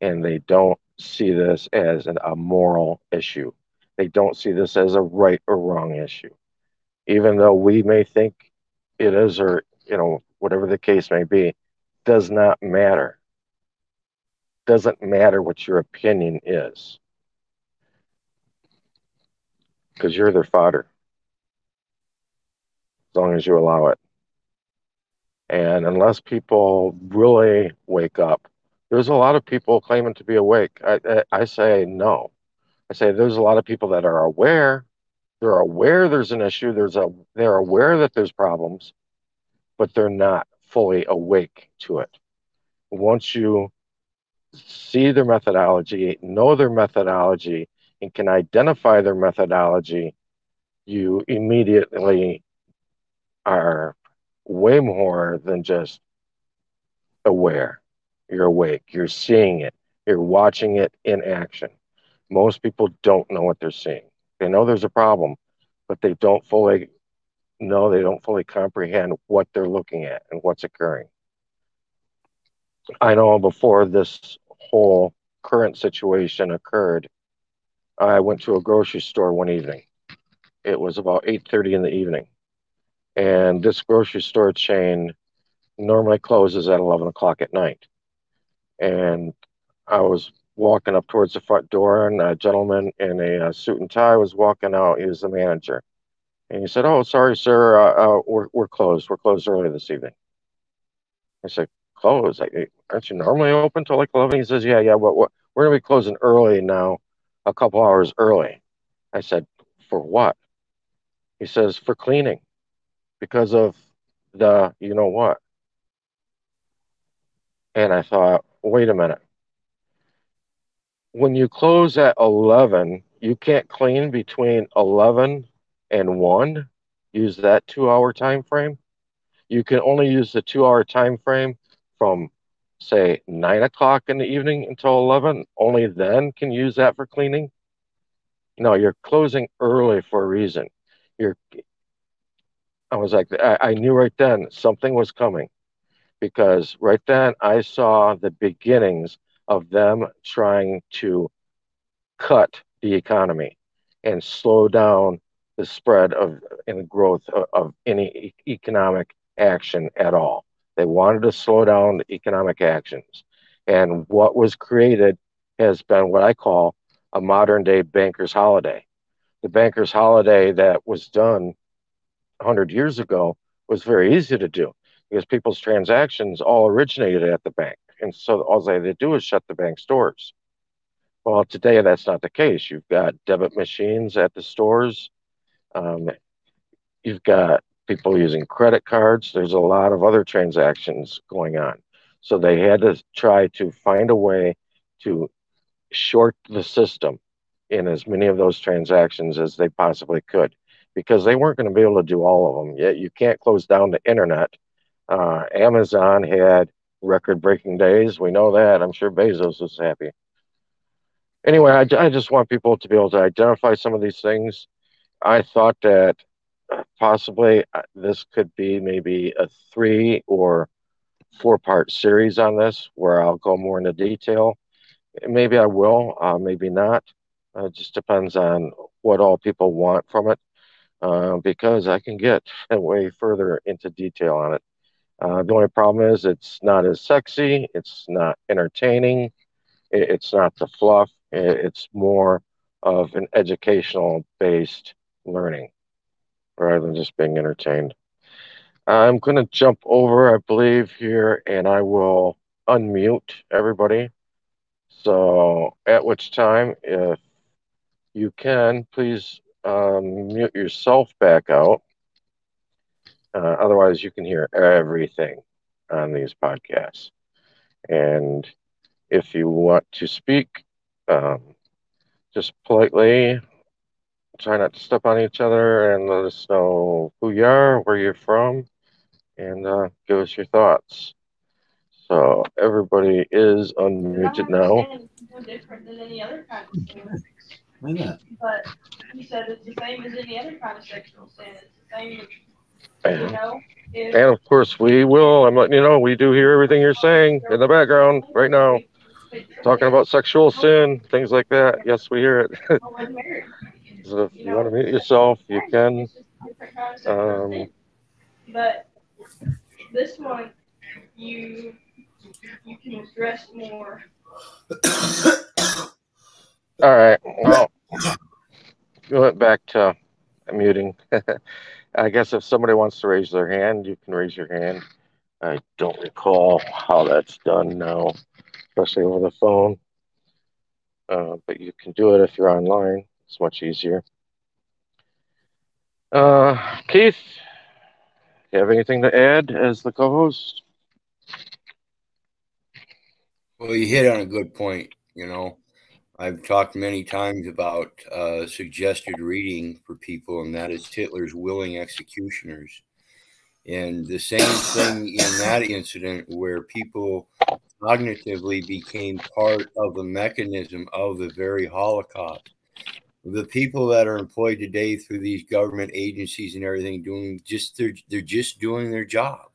And they don't see this as a moral issue. They don't see this as a right or wrong issue. Even though we may think it is, or, you know, whatever the case may be, does not matter. Doesn't matter what your opinion is, because you're their fodder, as long as you allow it. And unless people really wake up, there's a lot of people claiming to be awake. I say no. I say there's a lot of people that are aware. They're aware there's an issue. They're aware that there's problems, but they're not fully awake to it. Once you see their methodology, know their methodology, and can identify their methodology, you immediately are way more than just aware. You're awake. You're seeing it. You're watching it in action. Most people don't know what they're seeing. They know there's a problem, but they don't fully know, they don't fully comprehend what they're looking at and what's occurring. I know before this whole current situation occurred, I went to a grocery store one evening. It was about 8:30 in the evening. And this grocery store chain normally closes at 11 o'clock at night. And I was walking up towards the front door, and a gentleman in a suit and tie was walking out. He was the manager. And he said, "Oh, sorry, sir, we're closed. We're closed early this evening." I said, "Closed? Aren't you normally open till like 11? He says, "Yeah, but we're going to be closing early now, a couple hours early." I said, "For what?" He says, "For cleaning, because of the you know what." And I thought, wait a minute. When you close at 11, you can't clean between 11 and 1, use that 2-hour time frame. You can only use the 2-hour time frame from, say, 9 o'clock in the evening until 11. Only then can you use that for cleaning. No, you're closing early for a reason. You're I was like, I knew right then something was coming, because right then I saw the beginnings of them trying to cut the economy and slow down the spread of and the growth of any economic action at all. They wanted to slow down the economic actions. And what was created has been what I call a modern day banker's holiday. The banker's holiday that was done 100 years ago was very easy to do, because people's transactions all originated at the bank. And so all they had to do is shut the bank's doors. Well, today that's not the case. You've got debit machines at the stores. You've got people using credit cards. There's a lot of other transactions going on. So they had to try to find a way to short the system in as many of those transactions as they possibly could, because they weren't going to be able to do all of them. Yet you can't close down the internet. Amazon had record-breaking days. We know that. I'm sure Bezos was happy. Anyway, I just want people to be able to identify some of these things. I thought that possibly this could be maybe a 3 or 4-part series on this, where I'll go more into detail. Maybe I will, maybe not. It just depends on what all people want from it, because I can get way further into detail on it. The only problem is it's not as sexy. It's not entertaining. It's not the fluff. It's more of an educational-based learning rather than just being entertained. I'm going to jump over, I believe, here, and I will unmute everybody. So at which time, if you can, please mute yourself back out. Otherwise, you can hear everything on these podcasts. And if you want to speak, just politely try not to step on each other, and let us know who you are, where you're from, and give us your thoughts. So everybody is unmuted now. No different than any other kind of sin. But he said it's the same as any other kind of sexual sin. It's the same as, you know, and of course we will. I'm letting you know, we do hear everything you're saying in the background right now. Talking about sexual sin, things like that. Yes, we hear it. So if you want to mute yourself, you can. But this one, you can address more. All right. Well, we went back to muting. I guess if somebody wants to raise their hand, you can raise your hand. I don't recall how that's done now, especially over the phone. But you can do it if you're online. It's much easier. Keith, do you have anything to add as the co-host? Well, you hit on a good point. You know, I've talked many times about suggested reading for people, and that is Hitler's Willing Executioners. And the same thing in that incident, where people cognitively became part of the mechanism of the very Holocaust. The people that are employed today through these government agencies and everything, doing just they're just doing their job.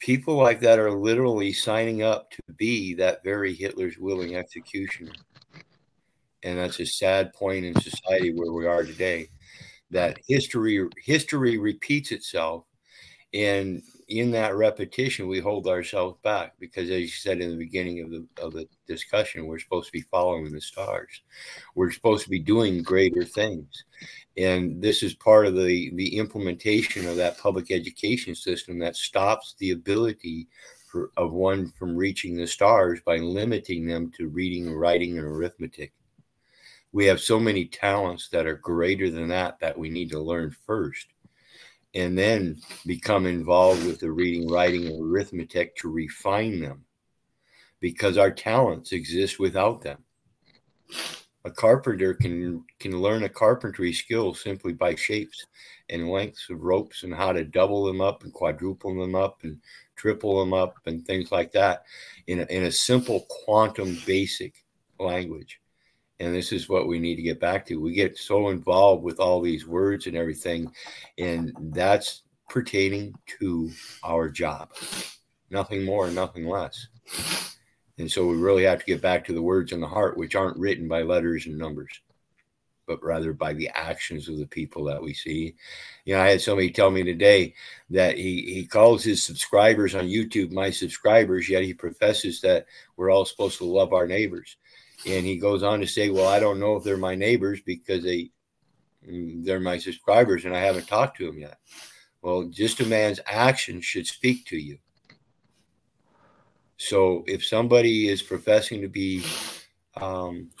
People like that are literally signing up to be that very Hitler's willing executioner. And that's a sad point in society where we are today, that history repeats itself. And in that repetition, we hold ourselves back, because, as you said in the beginning of the discussion, we're supposed to be following the stars. We're supposed to be doing greater things. And this is part of the implementation of that public education system that stops the ability of one from reaching the stars by limiting them to reading, writing, and arithmetic. We have so many talents that are greater than that we need to learn first, and then become involved with the reading, writing, and arithmetic to refine them, because our talents exist without them. A carpenter can learn a carpentry skill simply by shapes and lengths of ropes, and how to double them up and quadruple them up and triple them up and things like that in a simple quantum basic language. And this is what we need to get back to. We get so involved with all these words and everything, and that's pertaining to our job. Nothing more, nothing less. And so we really have to get back to the words in the heart, which aren't written by letters and numbers, but rather by the actions of the people that we see. You know, I had somebody tell me today that he calls his subscribers on YouTube my subscribers, yet he professes that we're all supposed to love our neighbors. And he goes on to say, well, I don't know if they're my neighbors because they're my subscribers and I haven't talked to them yet. Well, just a man's action should speak to you. So if somebody is professing to be trying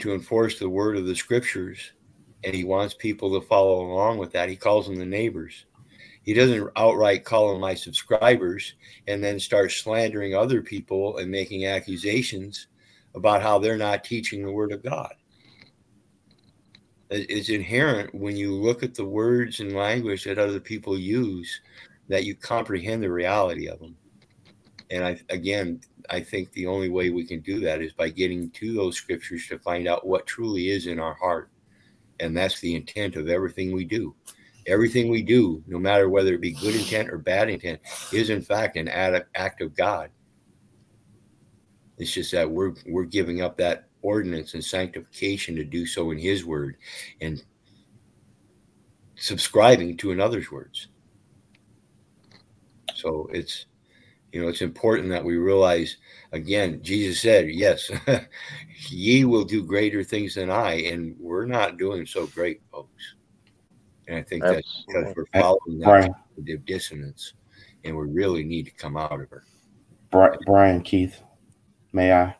to enforce the word of the scriptures, and he wants people to follow along with that, he calls them the neighbors. He doesn't outright call them my subscribers and then start slandering other people and making accusations about how they're not teaching the word of God. It's inherent when you look at the words and language that other people use that you comprehend the reality of them. And I think the only way we can do that is by getting to those scriptures to find out what truly is in our heart. And that's the intent of everything we do. Everything we do, no matter whether it be good intent or bad intent, is in fact an act of God. It's just that we're giving up that ordinance and sanctification to do so in his word and subscribing to another's words. So it's, you know, it's important that we realize, again, Jesus said, yes, ye will do greater things than I, and we're not doing so great, folks. And I think that's because we're following that cognitive dissonance, and we really need to come out of her. Brian, Keith, may I?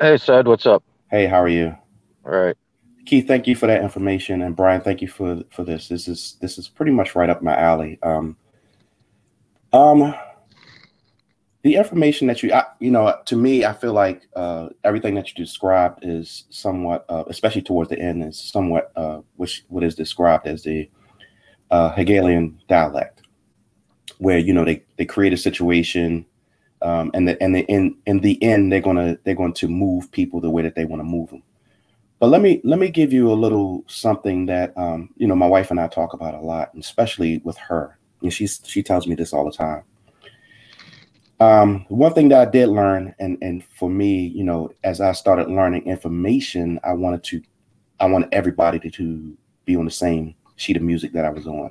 Hey, Sid, what's up? Hey, how are you? All right. Keith, thank you for that information, and Brian, thank you for this. This is pretty much right up my alley. The information that to me, I feel like everything that you described is somewhat, especially towards the end, is somewhat what is described as the Hegelian dialect, where they create a situation, and in the end they're going to move people the way that they want to move them. But let me give you a little something that my wife and I talk about a lot, and especially with her, and she tells me this all the time. One thing that I did learn, and for me, as I started learning information, I wanted everybody to be on the same sheet of music that I was on.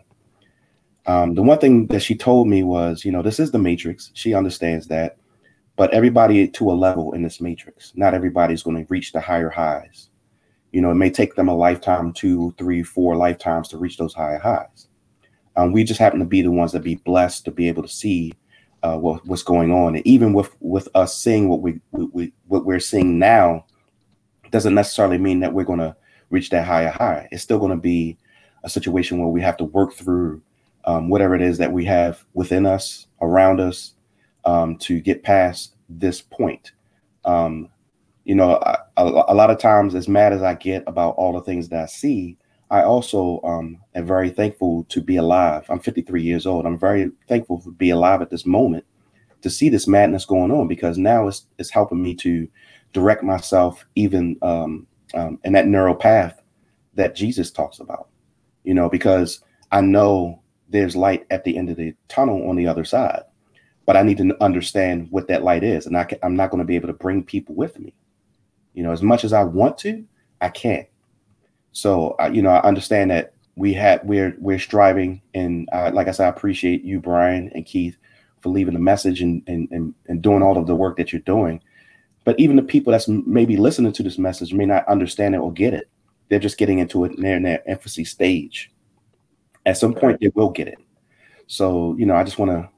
The one thing that she told me was, this is the matrix. She understands that, but everybody to a level in this matrix, not everybody's going to reach the higher highs. It may take them a lifetime, 2, 3, 4 lifetimes to reach those higher highs. We just happen to be the ones that be blessed to be able to see what's going on, and even with us seeing what we're seeing now, doesn't necessarily mean that we're going to reach that higher high. It's still going to be a situation where we have to work through whatever it is that we have within us, around us, to get past this point. A lot of times, as mad as I get about all the things that I see, I also am very thankful to be alive. I'm 53 years old. I'm very thankful to be alive at this moment to see this madness going on, because now it's helping me to direct myself even in that neural path that Jesus talks about, because I know there's light at the end of the tunnel on the other side, but I need to understand what that light is. And I'm not going to be able to bring people with me. As much as I want to, I can't. So, I understand that we're striving, and like I said, I appreciate you, Brian and Keith, for leaving the message and doing all of the work that you're doing. But even the people that's maybe listening to this message may not understand it or get it. They're just getting into it in their infancy stage. At some point, they will get it. So, I just want to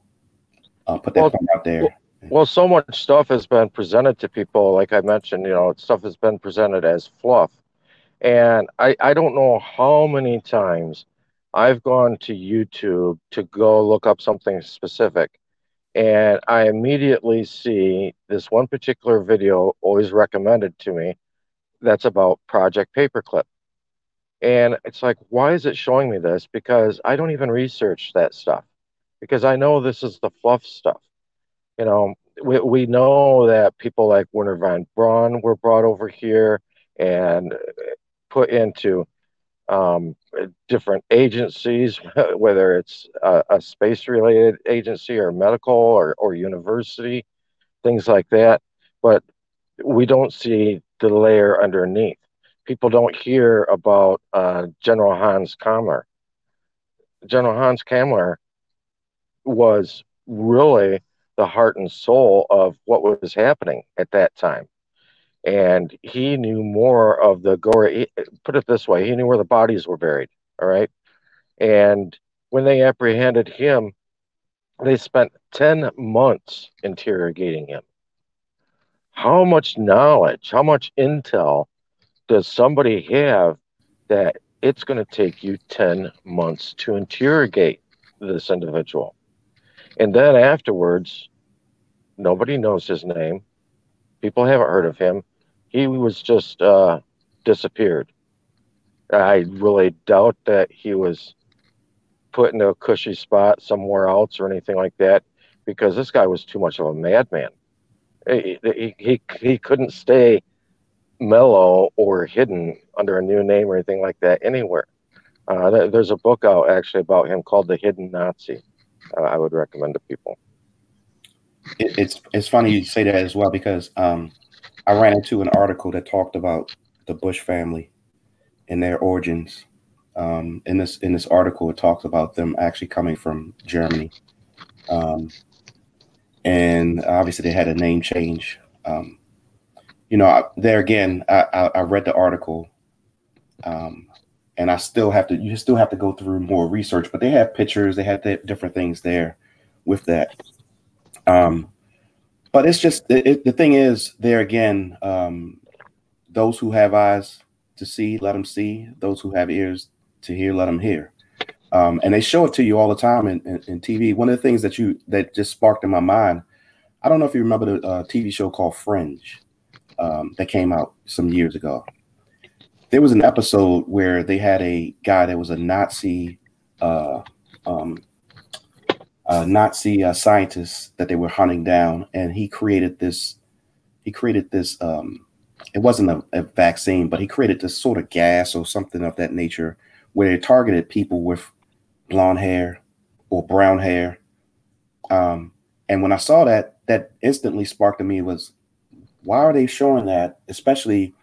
put that point out there. Well, so much stuff has been presented to people, like I mentioned, stuff has been presented as fluff. And I don't know how many times I've gone to YouTube to go look up something specific, and I immediately see this one particular video always recommended to me that's about Project Paperclip. And it's like, why is it showing me this? Because I don't even research that stuff, because I know this is the fluff stuff. we know that people like Wernher von Braun were brought over here and put into different agencies, whether it's a space-related agency or medical or university, things like that. But we don't see the layer underneath. People don't hear about General Hans Kammler. General Hans Kammler was really the heart and soul of what was happening at that time. And he knew more of the gory, put it this way, he knew where the bodies were buried, all right? And when they apprehended him, they spent 10 months interrogating him. How much knowledge, how much intel does somebody have that it's going to take you 10 months to interrogate this individual? And then afterwards, nobody knows his name. People haven't heard of him. He was just disappeared. I really doubt that he was put in a cushy spot somewhere else or anything like that, because this guy was too much of a madman. He couldn't stay mellow or hidden under a new name or anything like that anywhere. There's a book out actually about him called The Hidden Nazi. I would recommend to people. It's funny you say that as well, because I ran into an article that talked about the Bush family and their origins. In this article, it talks about them actually coming from Germany, and obviously they had a name change. There again, I read the article, and you still have to go through more research. But they have pictures, they have different things there with that. But it's just the thing is, there again, those who have eyes to see, let them see. Those who have ears to hear, let them hear. And they show it to you all the time in TV. One of the things that just sparked in my mind, I don't know if you remember the TV show called Fringe that came out some years ago. There was an episode where they had a guy that was a Nazi scientist that they were hunting down, and he created this it wasn't a vaccine, but he created this sort of gas or something of that nature where they targeted people with blonde hair or brown hair. And when I saw that instantly sparked in me was, why are they showing that, especially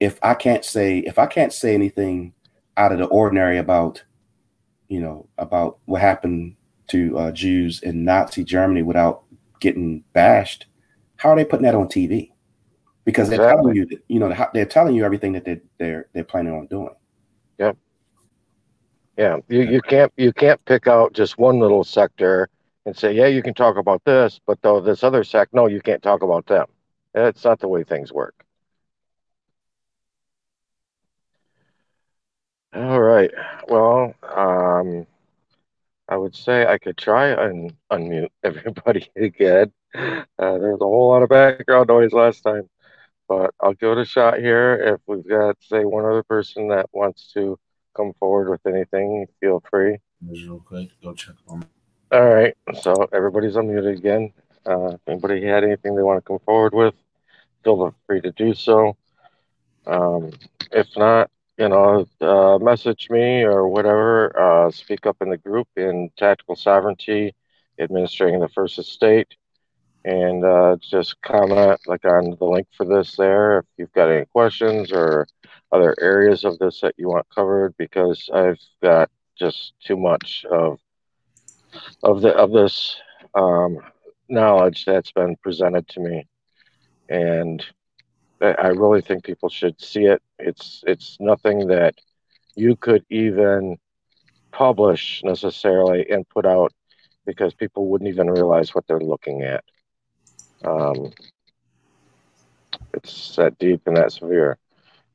if I can't say anything out of the ordinary about what happened to Jews in Nazi Germany without getting bashed? How are they putting that on TV? Because exactly. They're telling you that, they're telling you everything that they're planning on doing. Yep. Yeah. You can't pick out just one little sector and say, yeah, you can talk about this, but though this other sect, no, you can't talk about them. That's not the way things work. All right. Well, I would say I could try and unmute everybody again. There was a whole lot of background noise last time, but I'll give it a shot here. If we've got, say, one other person that wants to come forward with anything, feel free. Real quick, go check on. All right. So everybody's unmuted again. If anybody had anything they want to come forward with, feel free to do so. If not, message me or whatever, speak up in the group in Tactical Sovereignty, Administering the First Estate, and just comment like on the link for this there if you've got any questions or other areas of this that you want covered, because I've got just too much of this knowledge that's been presented to me, and I really think people should see it. It's nothing that you could even publish necessarily and put out, because people wouldn't even realize what they're looking at. It's that deep and that severe.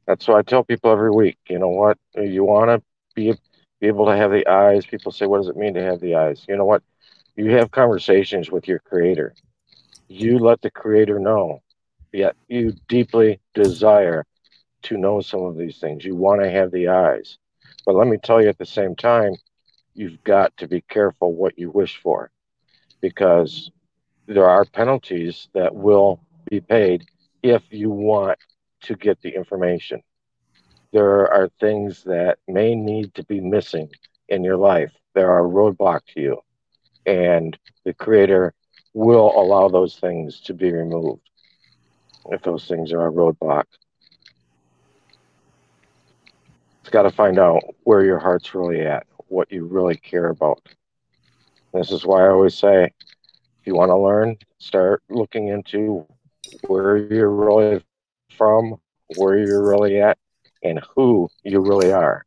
That's why I tell people every week, you know what? You want to be able to have the eyes. People say, what does it mean to have the eyes? You know what? You have conversations with your creator. You let the creator know. Yet you deeply desire to know some of these things. You want to have the eyes. But let me tell you at the same time, you've got to be careful what you wish for, because there are penalties that will be paid if you want to get the information. There are things that may need to be missing in your life. There are roadblocks to you, and the Creator will allow those things to be removed if those things are a roadblock. It's got to find out where your heart's really at, what you really care about. This is why I always say, if you want to learn, start looking into where you're really from, where you're really at, and who you really are,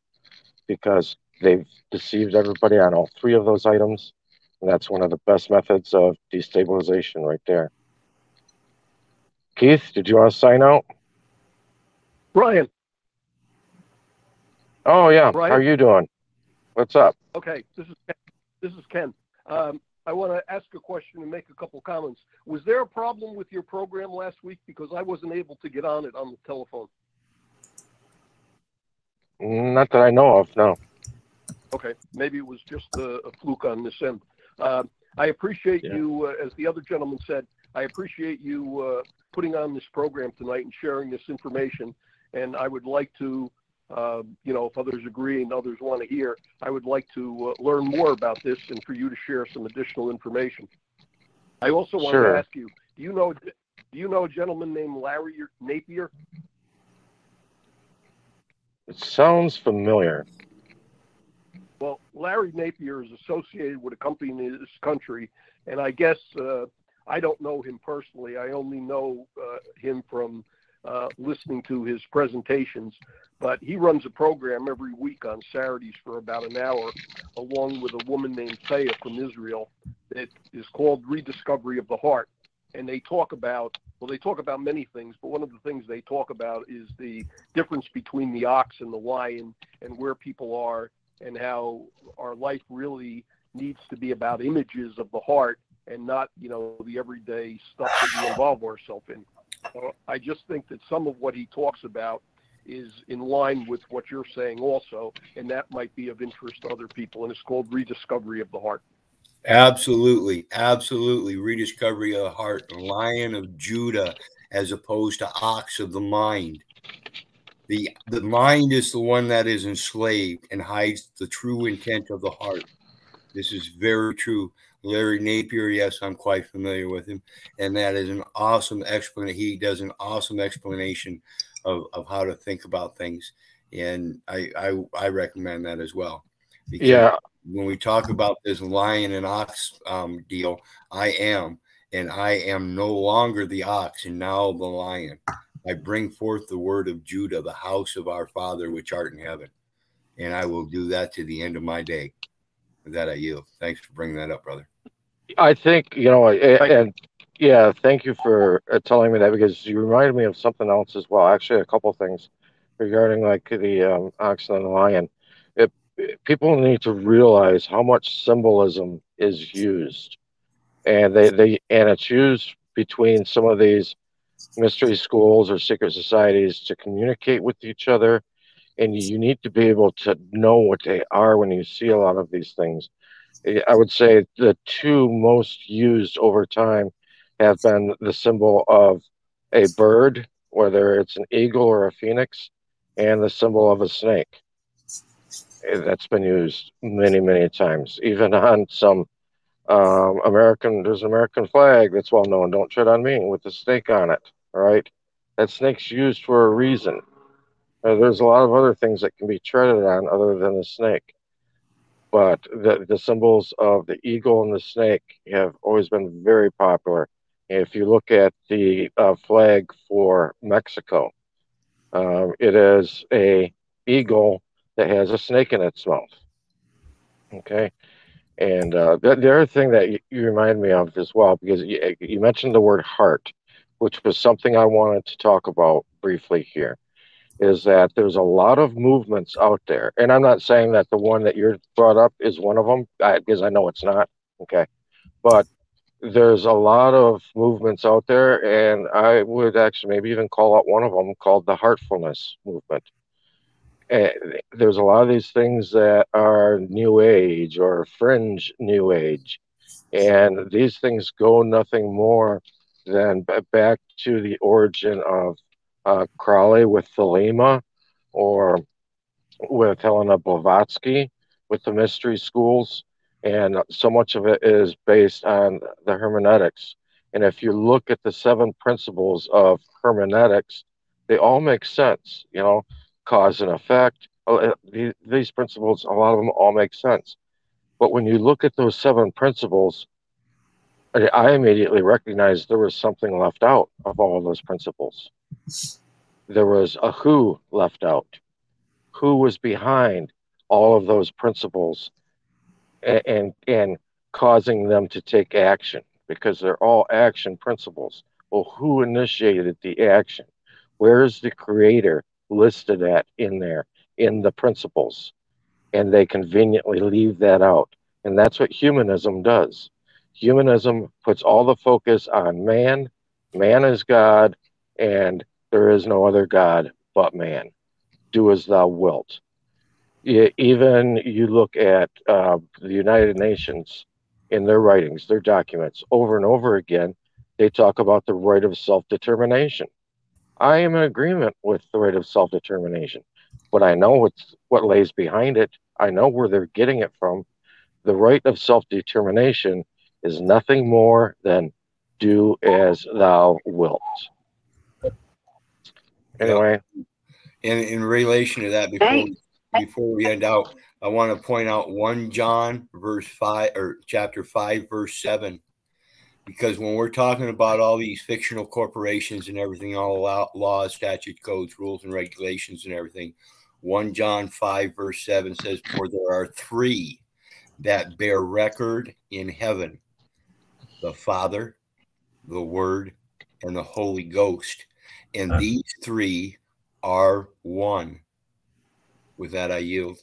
because they've deceived everybody on all three of those items, and that's one of the best methods of destabilization right there. Keith, did you want to sign out? Brian. Oh, yeah. Brian. How are you doing? What's up? Okay, this is Ken. I want to ask a question and make a couple comments. Was there a problem with your program last week? Because I wasn't able to get on it on the telephone. Not that I know of, no. Okay, maybe it was just a fluke on this end. I appreciate you, as the other gentleman said, I appreciate you putting on this program tonight and sharing this information. And I would like to, if others agree and others want to hear, I would like to learn more about this and for you to share some additional information. I also want to ask you, do you know a gentleman named Larry Napier? It sounds familiar. Well, Larry Napier is associated with a company in this country, and I guess I don't know him personally. I only know him from listening to his presentations, but he runs a program every week on Saturdays for about an hour, along with a woman named Sophia from Israel. It is called Rediscovery of the Heart, and they talk about, many things, but one of the things they talk about is the difference between the ox and the lion and where people are and how our life really needs to be about images of the heart and not, the everyday stuff that we involve ourselves in. I just think that some of what he talks about is in line with what you're saying also, and that might be of interest to other people, and it's called Rediscovery of the Heart. Absolutely. Rediscovery of the Heart, Lion of Judah, as opposed to Ox of the Mind. The mind is the one that is enslaved and hides the true intent of the heart. This is very true. Larry Napier, yes, I'm quite familiar with him. And that is an awesome explanation. He does an awesome explanation of how to think about things. And I recommend that as well. Because when we talk about this lion and ox deal, I am no longer the ox and now the lion. I bring forth the word of Judah, the house of our Father, which art in heaven. And I will do that to the end of my day. With that, I yield. Thanks for bringing that up, brother. I think, thank you for telling me that, because you reminded me of something else as well. Actually, a couple of things regarding like the ox and the lion. People need to realize how much symbolism is used. And they it's used between some of these mystery schools or secret societies to communicate with each other, and you need to be able to know what they are when you see a lot of these things. I would say the two most used over time have been the symbol of a bird, whether it's an eagle or a phoenix, and the symbol of a snake. That's been used many, many times, even on some there's an American flag that's well known, don't tread on me, with a snake on it. All right. That snake's used for a reason. There's a lot of other things that can be treaded on other than the snake. But the symbols of the eagle and the snake have always been very popular. If you look at the flag for Mexico, it is a eagle that has a snake in its mouth. Okay. And the other thing that you remind me of as well, because you mentioned the word heart, which was something I wanted to talk about briefly here, is that there's a lot of movements out there. And I'm not saying that the one that you brought up is one of them, because I know it's not. Okay. But there's a lot of movements out there, and I would actually maybe even call out one of them called the Heartfulness movement. There's a lot of these things that are New Age or Fringe New Age, And these things go nothing more than back to the origin of Crowley with Thelema, or with Helena Blavatsky, with the mystery schools. And so much of it is based on the hermeneutics. And if you look at the 7 principles of hermeneutics, they all make sense, you know, cause and effect. These principles, a lot of them all make sense. But when you look at those 7 principles, I immediately recognized there was something left out of all of those principles. There was a who left out. Who was behind all of those principles and causing them to take action? Because they're all action principles. Well, who initiated the action? Where is the creator listed at in there, in the principles? And they conveniently leave that out. And that's what humanism does. Humanism puts all the focus on man. Man is God, and there is no other God but man. Do as thou wilt. Even you look at the United Nations in their writings, their documents, over and over again, they talk about the right of self-determination. I am in agreement with the right of self-determination, but I know what lays behind it. I know where they're getting it from. The right of self-determination is nothing more than do as thou wilt. Anyway. And in relation to that, before we end out, I want to point out 1 John verse 5 or chapter 5 verse 7, because when we're talking about all these fictional corporations and everything, all laws, statute, codes, rules, and regulations and everything, 1 John 5 verse 7 says, "For there are 3 that bear record in heaven, the Father, the Word, and the Holy Ghost, and these 3 are one." With that, I yield.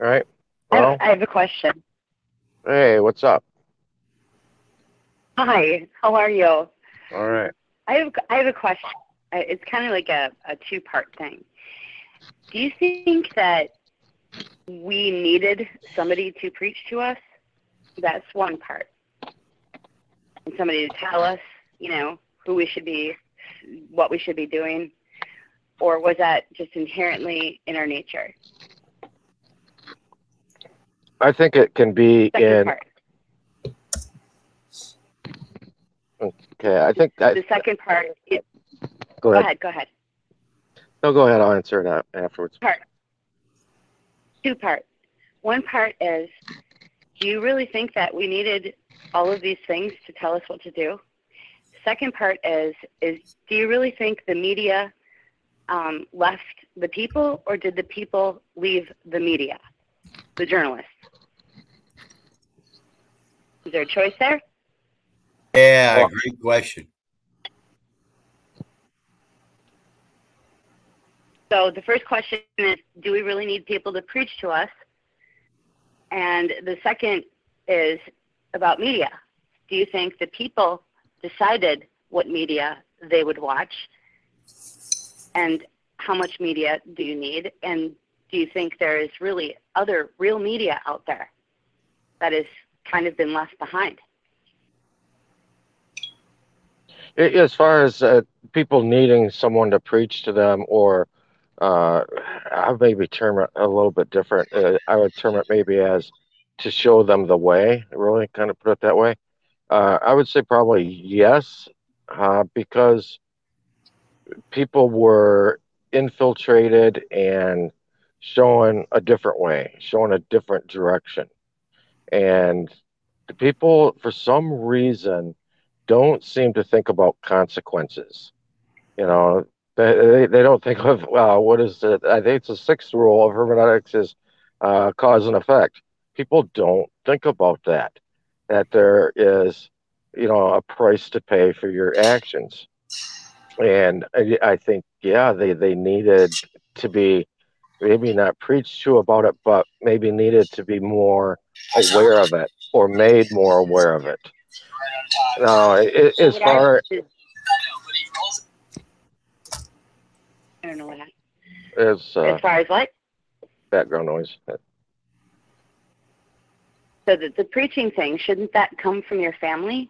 All right. Well, I have a question. Hey, what's up? Hi, how are you? All right. I have a question. It's kind of like a 2-part thing. Do you think that we needed somebody to preach to us? That's 1 part. And somebody to tell us, you know, who we should be, what we should be doing, or was that just inherently in our nature? I think it can be Okay, I think the second part. Go ahead. No, go ahead. I'll answer it afterwards. Part. 2 parts. 1 part is, do you really think that we needed all of these things to tell us what to do? Second part is do you really think the media left the people, or did the people leave the media, the journalists? Is there a choice there? Yeah, great question. So the first question is, do we really need people to preach to us? And the second is about media. Do you think the people decided what media they would watch, and how much media do you need? And do you think there is really other real media out there that has kind of been left behind? As far as people needing someone to preach to them, or I maybe term it a little bit different. I would term it maybe as to show them the way, really kind of put it that way. I would say probably yes, because people were infiltrated and showing a different way, showing a different direction. And the people, for some reason, don't seem to think about consequences. You know, they don't think of, well, what is it? I think it's the 6th rule of hermeneutics is cause and effect. People don't think about that there is, you know, a price to pay for your actions. And I think, yeah, they needed to be maybe not preached to about it, but maybe needed to be more aware of it, or made more aware of it. Now, as far... I don't know what happened. As far as what? Background noise. So that the preaching thing, shouldn't that come from your family?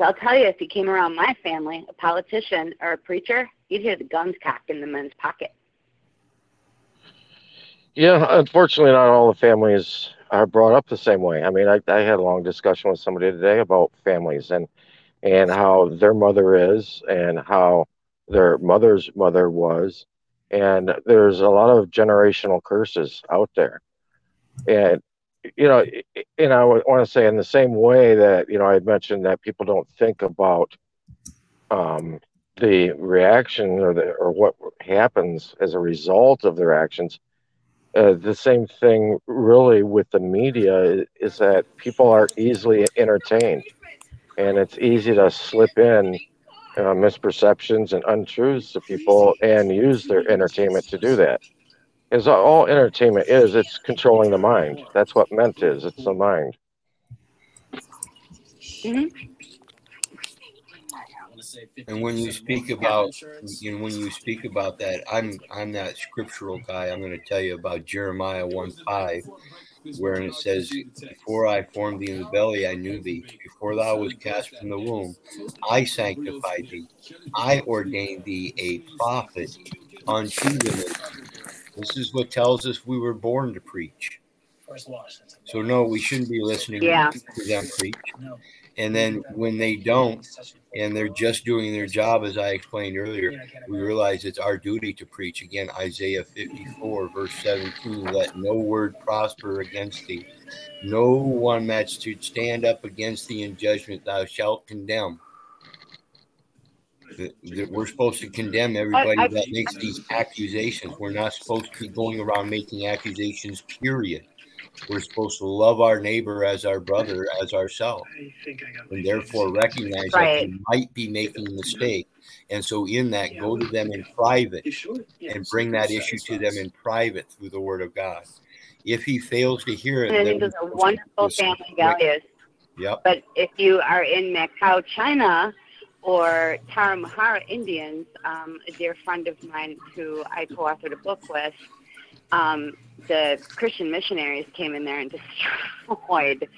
I'll tell you, if you came around my family, a politician or a preacher, you'd hear the guns cocked in the men's pocket. Yeah, unfortunately, not all the families are brought up the same way. I mean, I had a long discussion with somebody today about families and how their mother is and how their mother's mother was. And there's a lot of generational curses out there. And, you know, and I want to say in the same way that, you know, I mentioned that people don't think about the reaction or what happens as a result of their actions. The same thing really with the media is that people are easily entertained, and it's easy to slip in misperceptions and untruths to people and use their entertainment to do that. Is all entertainment is, it's controlling the mind. That's what meant is, it's the mind. And when you speak about, you know, when you speak about that, I'm that scriptural guy. I'm going to tell you about Jeremiah 1:5, where it says, "Before I formed thee in the belly, I knew thee. Before thou was cast from the womb, I sanctified thee. I ordained thee a prophet unto women." This is what tells us we were born to preach. So no, we shouldn't be listening to them preach. And then when they don't, and they're just doing their job, as I explained earlier, we realize it's our duty to preach. Again, Isaiah 54, verse 17, "Let no word prosper against thee. No one that should stand up against thee in judgment thou shalt condemn." We're supposed to condemn everybody that makes these accusations. We're not supposed to be going around making accusations, period. We're supposed to love our neighbor as our brother, as ourselves, and therefore recognize that we might be making a mistake. And so in that, go to them in private and bring that issue to them in private through the Word of God. If he fails to hear it, this is a wonderful family values. Yep. But if you are in Macau, China, or Tarahumara Indians, a dear friend of mine who I co-authored a book with, the Christian missionaries came in there and destroyed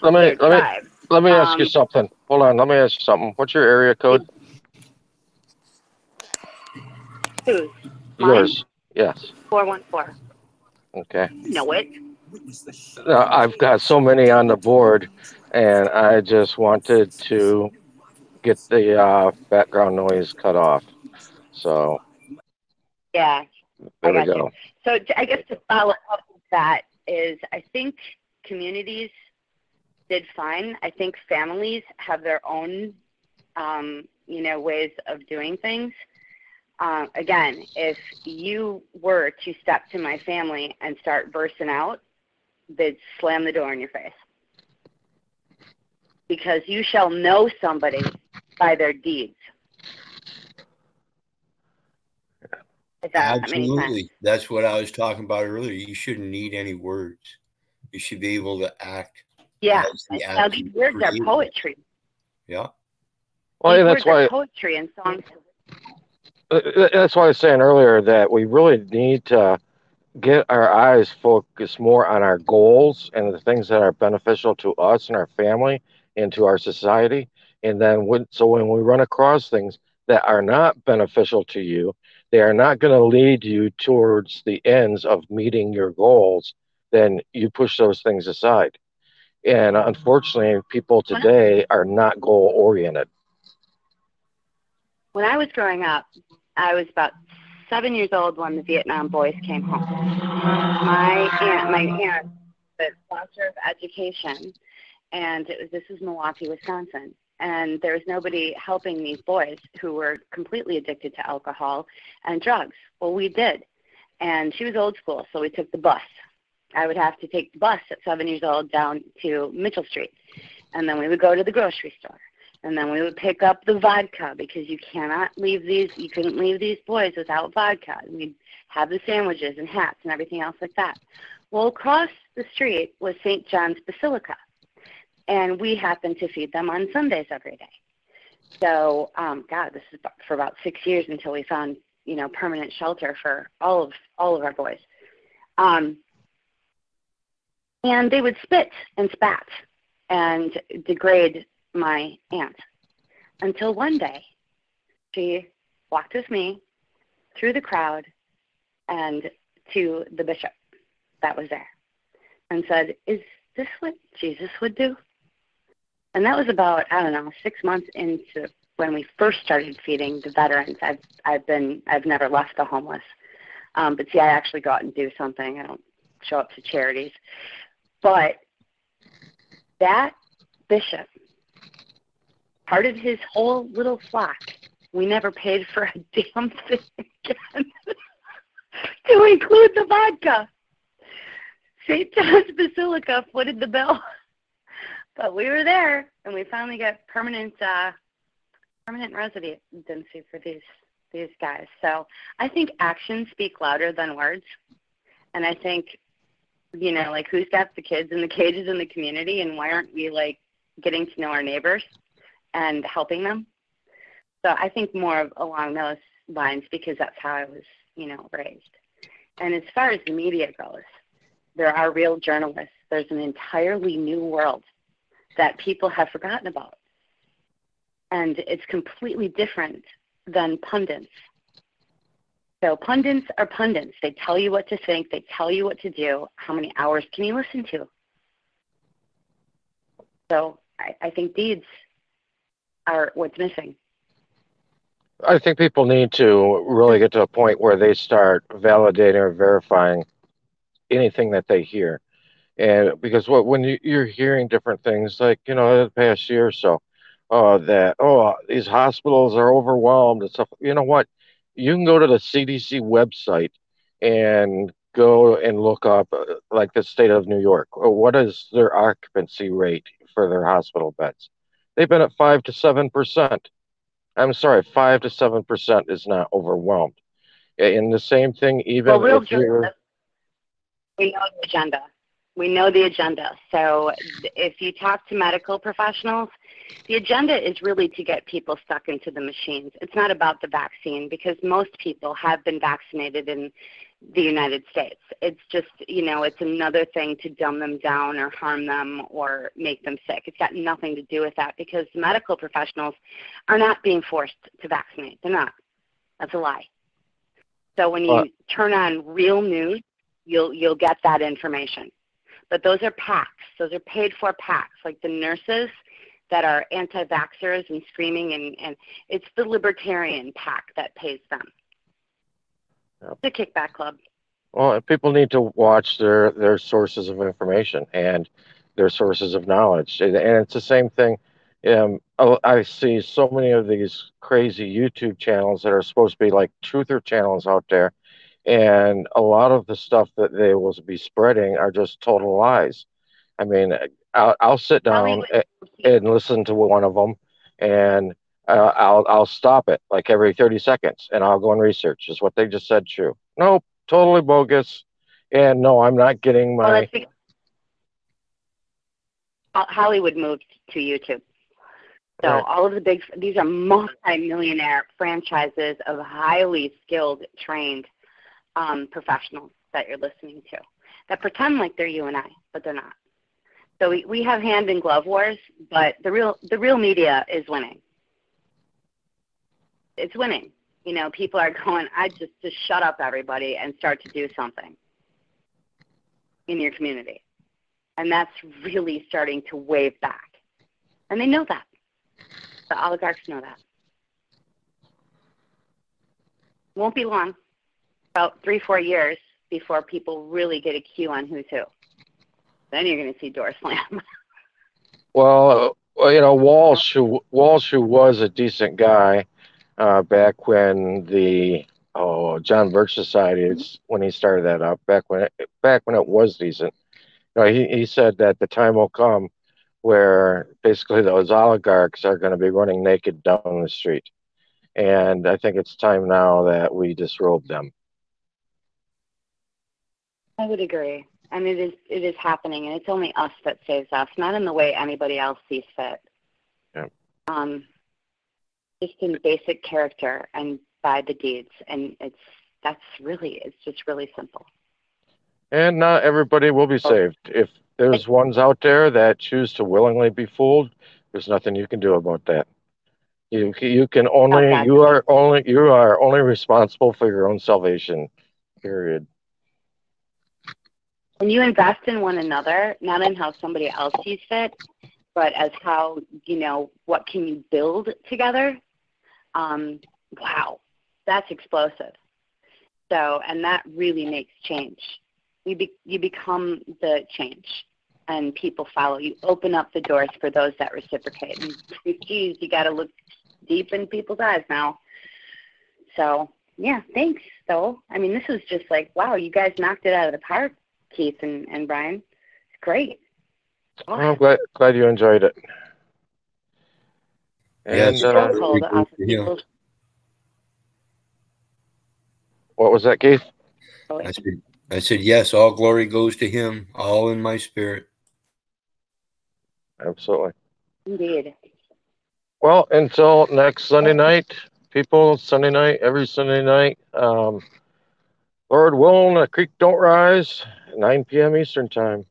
their tribe. Let me ask you something. Hold on. Let me ask you something. What's your area code? Whose? Yours. Yes. 414. Okay. Know it. I've got so many on the board, and I just wanted to get the background noise cut off. So. Yeah. There we go. You. So I guess to follow up with that is, I think communities did fine. I think families have their own, ways of doing things. Again, if you were to step to my family and start bursting out, they'd slam the door in your face. Because you shall know somebody by their deeds. Absolutely. That's what I was talking about earlier. You shouldn't need any words. You should be able to act. Yeah. Now these words are poetry. Yeah. Well, yeah, that's why poetry and songs. That's why I was saying earlier that we really need to get our eyes focused more on our goals and the things that are beneficial to us and our family and to our society. And then when we run across things that are not beneficial to you, they are not going to lead you towards the ends of meeting your goals, then you push those things aside. And unfortunately, people today are not goal-oriented. When I was growing up, I was about 7 years old when the Vietnam boys came home. My aunt, the sponsor of education, and this is Milwaukee, Wisconsin. And there was nobody helping these boys who were completely addicted to alcohol and drugs. Well, we did. And she was old school, so we took the bus. I would have to take the bus at 7 years old down to Mitchell Street. And then we would go to the grocery store. And then we would pick up the vodka because you couldn't leave these boys without vodka. And we'd have the sandwiches and hats and everything else like that. Well, across the street was St. John's Basilica. And we happened to feed them on Sundays every day. So, this is for about 6 years until we found, permanent shelter for all of our boys. And they would spit and spat and degrade my aunt until one day she walked with me through the crowd and to the bishop that was there and said, "Is this what Jesus would do?" And that was about, I don't know, 6 months into when we first started feeding the veterans. I've never left the homeless. But see, I actually go out and do something. I don't show up to charities. But that bishop parted his whole little flock. We never paid for a damn thing again to include the vodka. St. John's Basilica footed the bill. But we were there, and we finally got permanent residency for these guys. So I think actions speak louder than words. And I think, you know, like, who's got the kids in the cages in the community, and why aren't we, like, getting to know our neighbors and helping them? So I think more of along those lines, because that's how I was, you know, raised. And as far as the media goes, there are real journalists. There's an entirely new world that people have forgotten about. And it's completely different than pundits. So pundits are pundits. They tell you what to think. They tell you what to do. How many hours can you listen to? So I think deeds are what's missing. I think people need to really get to a point where they start validating or verifying anything that they hear. And because when you're hearing different things, like, you know, the past year or so, these hospitals are overwhelmed and stuff. You know what? You can go to the CDC website and go and look up, like, the state of New York. What is their occupancy rate for their hospital beds? They've been at 5 to 7%. I'm sorry, 5 to 7% is not overwhelmed. And the same thing, even if you're... We know the agenda. We know the agenda. So if you talk to medical professionals, the agenda is really to get people stuck into the machines. It's not about the vaccine, because most people have been vaccinated in the United States. It's just, you know, it's another thing to dumb them down or harm them or make them sick. It's got nothing to do with that, because medical professionals are not being forced to vaccinate. They're not. That's a lie. So when you turn on real news, you'll get that information. But those are PACs. Those are paid-for PACs, like the nurses that are anti-vaxxers and screaming, and it's the libertarian PAC that pays them. Yep. The Kickback Club. Well, people need to watch their sources of information and their sources of knowledge. And it's the same thing. I see so many of these crazy YouTube channels that are supposed to be like truther channels out there. And a lot of the stuff that they will be spreading are just total lies. I mean, I'll sit down and listen to one of them, and I'll stop it like every 30 seconds, and I'll go and research. Is what they just said true? Nope, totally bogus. And no, I'm not getting my... Hollywood moved to YouTube. So all of the big... These are multi-millionaire franchises of highly skilled, trained professionals that you're listening to that pretend like they're you and I, but they're not. So we have hand and glove wars, but the real media is winning. It's winning. You know, people are going, I just shut up, everybody, and start to do something in your community. And that's really starting to wave back. And they know that. The oligarchs know that. Won't be long. About 3-4 years before people really get a cue on who's who. Then you're going to see door slam. Well, you know, Walsh, who was a decent guy back when the John Birch Society, when he started that up, back when it was decent. You know, he said that the time will come where basically those oligarchs are going to be running naked down the street. And I think it's time now that we disrobe them. I would agree, and it is happening, and it's only us that saves us, not in the way anybody else sees fit. Yeah. Just in basic character and by the deeds, and it's just really simple. And not everybody will be saved if There's ones out there that choose to willingly be fooled. There's nothing you can do about that. You can only exactly. you are only responsible for your own salvation. Period. When you invest in one another, not in how somebody else sees fit, but as how, you know, what can you build together? Wow, that's explosive. So, and that really makes change. You become the change, and people follow. You open up the doors for those that reciprocate. And geez, you got to look deep in people's eyes now. So, yeah, thanks, though. I mean, this is just like, wow, you guys knocked it out of the park, Keith and Brian. It's great. Awesome. Well, I'm glad you enjoyed it. And yeah. What was that, Keith? I said, yes, all glory goes to him, all in my spirit. Absolutely. Indeed. Well, until next Sunday night, people, Sunday night, every Sunday night, Lord willing, the creek don't rise, 9 p.m. Eastern time.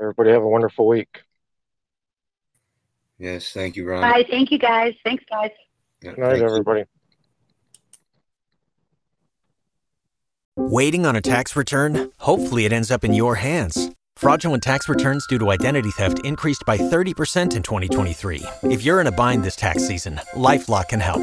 Everybody have a wonderful week. Yes, thank you, Ron. Bye, thank you, guys. Thanks, guys. Good night, everybody. Waiting on a tax return? Hopefully it ends up in your hands. Fraudulent tax returns due to identity theft increased by 30% in 2023. If you're in a bind this tax season, LifeLock can help.